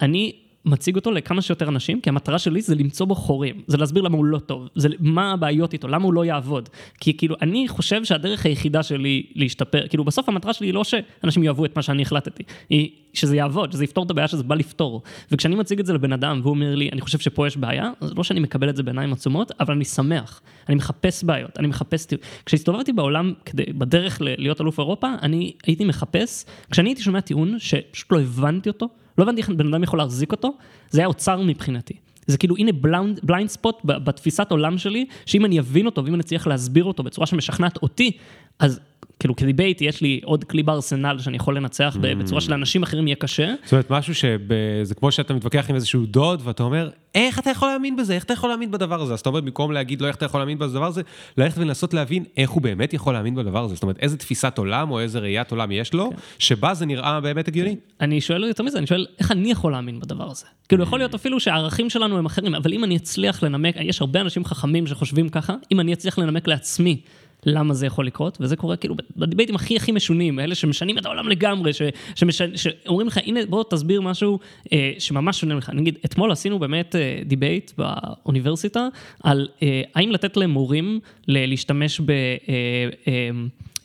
אני מציג אותו לכמה שיותר אנשים, כי המטרה שלי זה למצוא בו חורים, זה להסביר למה הוא לא טוב, זה מה הבעיות איתו, למה הוא לא יעבוד, כי כאילו אני חושב שהדרך היחידה שלי להשתפר, כאילו בסוף המטרה שלי היא לא שאנשים יאהבו את מה שאני החלטתי, היא שזה יעבוד, שזה יפתור את הבעיה שזה בא לפתור, וכשאני מציג את זה לבן אדם והוא אומר לי, אני חושב שפה יש בעיה, אז לא שאני מקבל את זה בעיניים עצומות, אבל אני שמח, אני מחפש בעיות, אני מחפש, כשהסתובבתי בעולם כדי, בדרך להיות אלוף אירופה, אני הייתי מחפש, כשאני הייתי שומע טיעון שפשוט לא הבנתי אותו, לא הבנתי איך בן אדם יכול להחזיק אותו, זה היה אוצר מבחינתי. זה כאילו, הנה בליינד ספוט בתפיסת עולם שלי, שאם אני אבין אותו, ואם אני צריך להסביר אותו בצורה שמשכנעת אותי, אז כאילו כדיבייט יש לי עוד כלי בארסנל שאני יכול לנצח בצורה שלאנשים אחרים יהיה קשה. זאת אומרת, משהו שזה כמו שאתה מתווכח עם איזשהו דוד, ואתה אומר, איך אתה יכול להאמין בזה? איך אתה יכול להאמין בדבר הזה? אז אתה אומר, במקום להגיד לו איך אתה יכול להאמין בדבר הזה, ללכת ולנסות להבין איך הוא באמת יכול להאמין בדבר הזה. זאת אומרת, איזה תפיסת עולם או איזה ראיית עולם יש לו, שבה זה נראה באמת הגיוני. אני שואל יותר מזה, אני שואל, איך אני יכול להאמין בדבר הזה? כאילו, יכול להיות אפילו שהערכים שלנו הם אחרים, אבל אם אני אצליח לנמק, יש הרבה אנשים חכמים שחושבים ככה, אם אני אצליח לנמק לעצמי למה זה יכול לקרות, וזה קורה כאילו בדיבייטים הכי הכי משונים, אלה שמשנים את העולם לגמרי, שאומרים לך, הנה בוא תסביר משהו שממש שונה לך. נגיד, אתמול עשינו באמת דיבייט באוניברסיטה, על האם לתת למורים להשתמש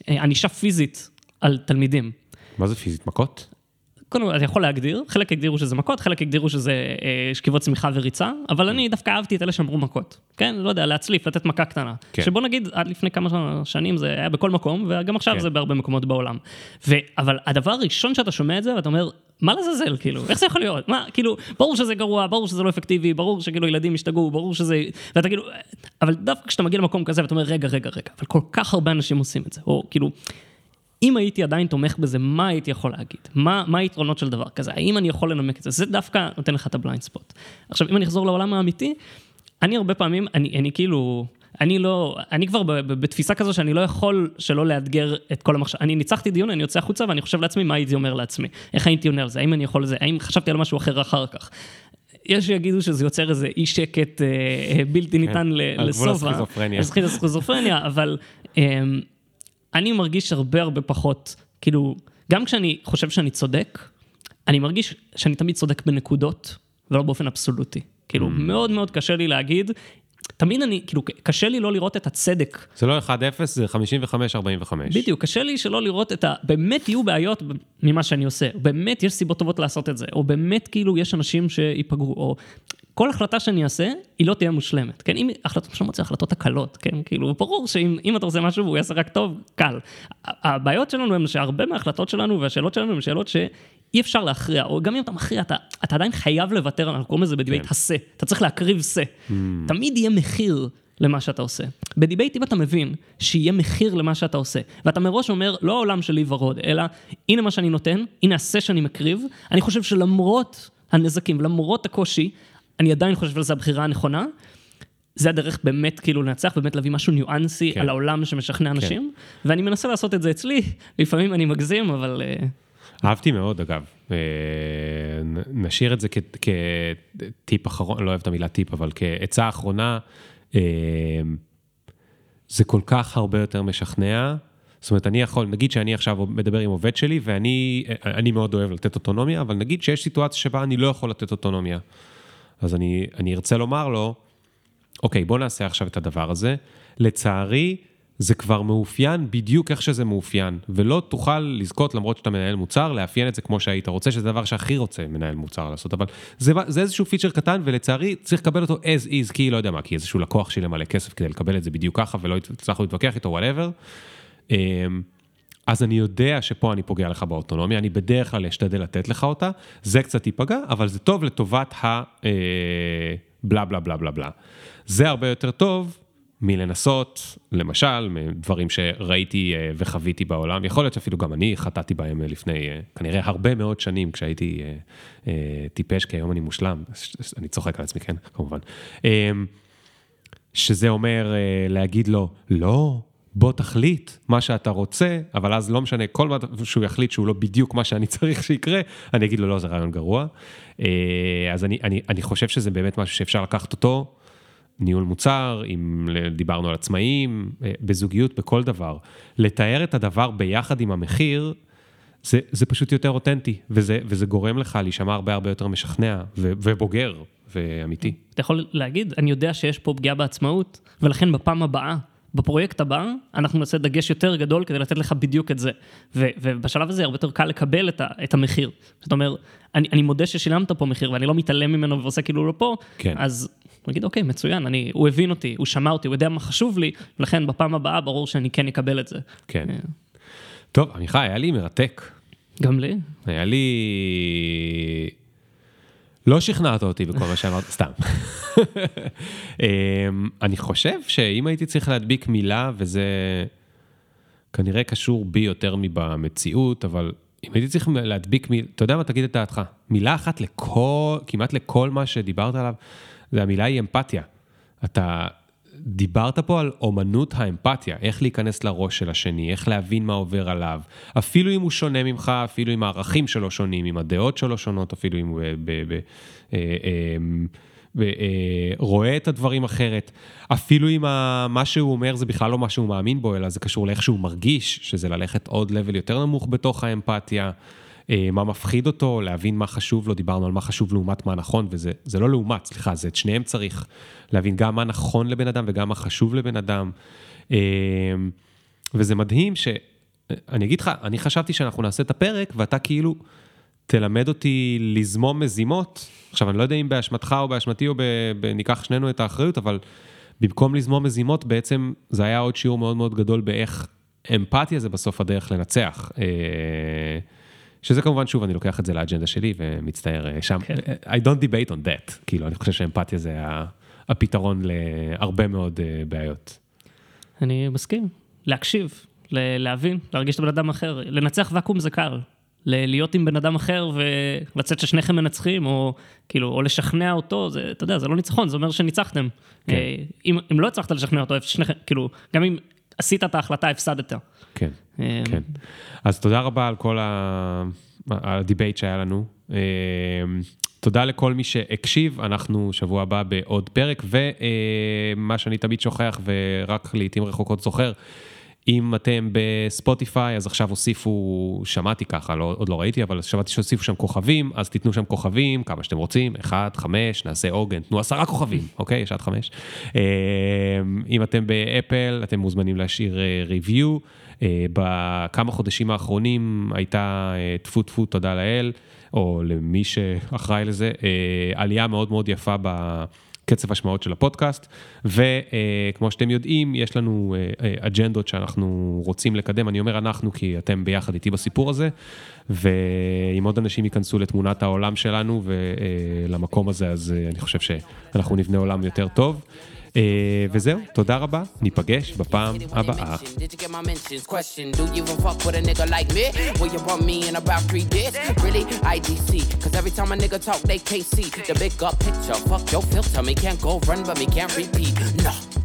בענישה פיזית על תלמידים. מה זה פיזית? מכות? קודם, אתה יכול להגדיר, חלק הגדירו שזה מכות, חלק הגדירו שזה שכיבות צמיחה וריצה, אבל אני דווקא אהבתי את אלה שאמרו מכות, כן? לא יודע, להצליף, לתת מכה קטנה. שבוא נגיד, עד לפני כמה שנים זה היה בכל מקום, וגם עכשיו זה בהרבה מקומות בעולם. אבל הדבר הראשון שאתה שומע את זה, ואתה אומר, מה לזזל, כאילו? איך זה יכול להיות? מה, כאילו, ברור שזה גרוע, ברור שזה לא אפקטיבי, ברור שכאילו ילדים ישתגעו, ברור שזה... ואתה כאילו... אבל דווקא כשאתה מגיע למקום כזה, ואתה אומר, רגע, רגע, רגע, אבל כל כך הרבה אנשים עושים את זה, או, כאילו, אם הייתי עדיין תומך בזה, מה הייתי יכול להגיד? מה, מה היתרונות של דבר כזה? האם אני יכול לנמק את זה? זה דווקא נותן לך את הבליינד ספוט. עכשיו, אם אני אחזור לעולם האמיתי, אני הרבה פעמים, אני, אני כאילו, אני לא, אני כבר בתפיסה כזו שאני לא יכול שלא לאתגר את כל המחשב. אני ניצחתי דיון, אני יוצא החוצה ואני חושב לעצמי מה הייתי אומר לעצמי. איך הייתי עונה על זה? האם אני יכול לזה? האם חשבתי על משהו אחר אחר כך? יש שיגידו שזה יוצר איזה אי שקט בלתי ניתן לסוף. הסכיזופרניה, אבל אני מרגיש הרבה הרבה פחות, כאילו, גם כשאני חושב שאני צודק, אני מרגיש שאני תמיד צודק בנקודות, ולא באופן אבסולוטי. כאילו, mm. מאוד מאוד קשה לי להגיד, תמיד אני, כאילו, קשה לי לא לראות את הצדק. זה לא אחד אפס, זה חמישים וחמש ארבעים וחמש. בדיוק, קשה לי שלא לראות את ה... באמת יהיו בעיות ממה שאני עושה, באמת יש סיבות טובות לעשות את זה, או באמת כאילו יש אנשים שיפגרו, או... כל החלטה שאני אעשה, היא לא תהיה מושלמת, כן? אם החלטות שלא מוצא, החלטות הקלות, כן? כאילו, ברור שאם אתה עושה משהו, הוא יעשה רק טוב, קל. הבעיות שלנו הם שהרבה מההחלטות שלנו, והשאלות שלנו הם שאלות אי אפשר להכריע, או גם אם אתה מכריע, אתה, אתה עדיין חייב לוותר, אנחנו קוראים לזה בדיבייט הסה, אתה צריך להקריב סה. תמיד יהיה מחיר למה שאתה עושה. בדיבייט, אם אתה מבין שיהיה מחיר למה שאתה עושה, ואתה מראש אומר, לא העולם שלי ורוד, אלא הנה מה שאני נותן, הנה הסה שאני מקריב, אני חושב שלמרות הנזקים, למרות הקושי, אני עדיין חושב על זה הבחירה הנכונה, זה הדרך באמת כאילו לנצח, באמת להביא משהו ניואנסי כן. על העולם שמשכנע אנשים, כן. ואני מנסה לעשות את זה אצלי, לפעמים אני מגזים, אבל... אהבתי מאוד, אגב. נשאיר את זה כ- כטיפ אחרון, לא אוהב את המילה טיפ, אבל כעצה האחרונה, זה כל כך הרבה יותר משכנע, זאת אומרת, אני יכול, נגיד שאני עכשיו מדבר עם עובד שלי, ואני אני מאוד אוהב לתת אוטונומיה, אבל נגיד שיש סיטואציה שבה אני לא יכול לתת אוטונומיה. אז אני, אני ארצה לומר לו, אוקיי, בוא נעשה עכשיו את הדבר הזה. לצערי, זה כבר מאופיין בדיוק איך שזה מאופיין, ולא תוכל לזכות, למרות שאתה מנהל מוצר, לאפיין את זה כמו שהיית רוצה, שזה דבר שהכי רוצה מנהל מוצר לעשות, אבל זה, זה איזשהו פיצ'ר קטן, ולצערי צריך לקבל אותו as is, כי לא יודע מה, כי איזשהו לקוח שילם מלא כסף כדי לקבל את זה בדיוק ככה, ולא צריך להתווכח איתו, whatever. אז אני יודע שפה אני פוגע לך באוטונומיה, אני בדרך כלל אשתדל לתת לך אותה, זה קצת ייפגע, אבל זה טוב לטובת ה... בלה בלה בלה בלה בלה. זה הרבה יותר טוב מלנסות, למשל, מדברים שראיתי וחוויתי בעולם, יכול להיות שאפילו גם אני חטאתי בהם לפני, כנראה הרבה מאוד שנים, כשהייתי טיפש, כי היום אני מושלם, אני צוחק על עצמי, כן, כמובן. שזה אומר להגיד לו, לא, בוא תחליט מה שאתה רוצה, אבל אז לא משנה, כל מה שהוא יחליט שהוא לא בדיוק מה שאני צריך שיקרה, אני אגיד לו, לא, זה רעיון גרוע. אז אני, אני, אני חושב שזה באמת משהו שאפשר לקחת אותו, ניהול מוצר, אם דיברנו על עצמאים, בזוגיות, בכל דבר. לתאר את הדבר ביחד עם המחיר, זה, זה פשוט יותר אותנטי, וזה, וזה גורם לך להישמע הרבה הרבה יותר משכנע ו, ובוגר ואמיתי. אתה יכול להגיד, אני יודע שיש פה פגיעה בעצמאות, ולכן בפעם הבאה, בפרויקט הבא, אנחנו נעשה דגש יותר גדול כדי לתת לך בדיוק את זה. ו- ובשלב הזה הרבה יותר קל לקבל את, ה- את המחיר. זאת אומרת, אני, אני מודה ששילמת פה מחיר, ואני לא מתעלם ממנו ועושה כאילו לא פה, כן. אז אני אגיד, אוקיי, מצוין, אני, הוא הבין אותי, הוא שמע אותי, הוא יודע מה חשוב לי, ולכן בפעם הבאה ברור שאני כן אקבל את זה. כן. טוב, עמיחי, היה לי מרתק. גם לי. היה לי... לא שכנעת אותי בכל מה שאמרת, סתם. אני חושב שאם הייתי צריך להדביק מילה, וזה כנראה קשור בי יותר מבמציאות, אבל אם הייתי צריך להדביק מילה, אתה יודע מה, תגיד את דעתך, מילה אחת לכל, כמעט לכל מה שדיברת עליו, זה המילה היא אמפתיה. אתה דיברת פה על אומנות האמפתיה, איך להיכנס לראש של השני, איך להבין מה עובר עליו, אפילו אם הוא שונה ממך, אפילו אם הערכים שלו שונים, אם הדעות שלו שונות, אפילו אם הוא רואה את הדברים אחרת, אפילו אם מה שהוא אומר זה בכלל לא מה שהוא מאמין בו, אלא זה קשור לאיך שהוא מרגיש, שזה ללכת עוד לבל יותר נמוך בתוך האמפתיה, מה מפחיד אותו, להבין מה חשוב לו, דיברנו על מה חשוב לעומת מה נכון, וזה לא לעומת, סליחה, זה את שניהם צריך להבין גם מה נכון לבן אדם וגם מה חשוב לבן אדם, וזה מדהים ש... אני אגיד לך, אני חשבתי שאנחנו נעשה את הפרק, ואתה כאילו תלמד אותי לזמום מזימות, עכשיו אני לא יודע אם באשמתך או באשמתי או ניקח שנינו את האחריות, אבל במקום לזמום מזימות, בעצם זה היה עוד שיעור מאוד מאוד גדול באיך אמפתיה זה בסוף הדרך לנצח, שזה כמובן, שוב, אני לוקח את זה לאג'נדה שלי ומצטער שם. I don't debate on that. כאילו, אני חושב שהאמפתיה זה הפתרון להרבה מאוד בעיות. אני מסכים. להקשיב, להבין, להרגיש את בן אדם אחר. לנצח וקום זה קל. להיות עם בן אדם אחר ולצאת ששניכם מנצחים, או כאילו, או לשכנע אותו, זה, אתה יודע, זה לא ניצחון, זה אומר שניצחתם. אם, אם לא הצלחת לשכנע אותו, ששניכם, כאילו, גם אם עשית את ההחלטה, הפסדת. כן, כן. אז תודה רבה על כל הדיבייט שהיה לנו. תודה לכל מי שהקשיב, אנחנו שבוע הבא בעוד פרק, ומה שאני תמיד שוכח, ורק לעתים רחוקות זוכר, אם אתם בספוטיפיי, אז עכשיו הוסיפו, שמעתי ככה, עוד לא ראיתי, אבל שמעתי שהוסיפו שם כוכבים, אז תיתנו שם כוכבים, כמה שאתם רוצים, אחד, חמש, נעשה עוגן, תנו עשרה כוכבים, אוקיי? יש עד חמש. אם אתם באפל, אתם מוזמנים להשאיר ריוויו, בכמה חודשים האחרונים הייתה תפו תפו תודה לאל, או למי שאחראי לזה, עלייה מאוד מאוד יפה ב... קצב השמעות של הפודקאסט, וכמו שאתם יודעים, יש לנו אג'נדות שאנחנו רוצים לקדם, אני אומר אנחנו, כי אתם ביחד איתי בסיפור הזה, ואם עוד אנשים ייכנסו לתמונת העולם שלנו ולמקום הזה, אז אני חושב שאנחנו נבנה עולם יותר טוב, וזהו, תודה רבה, ניפגש בפעם הבאה. Nah.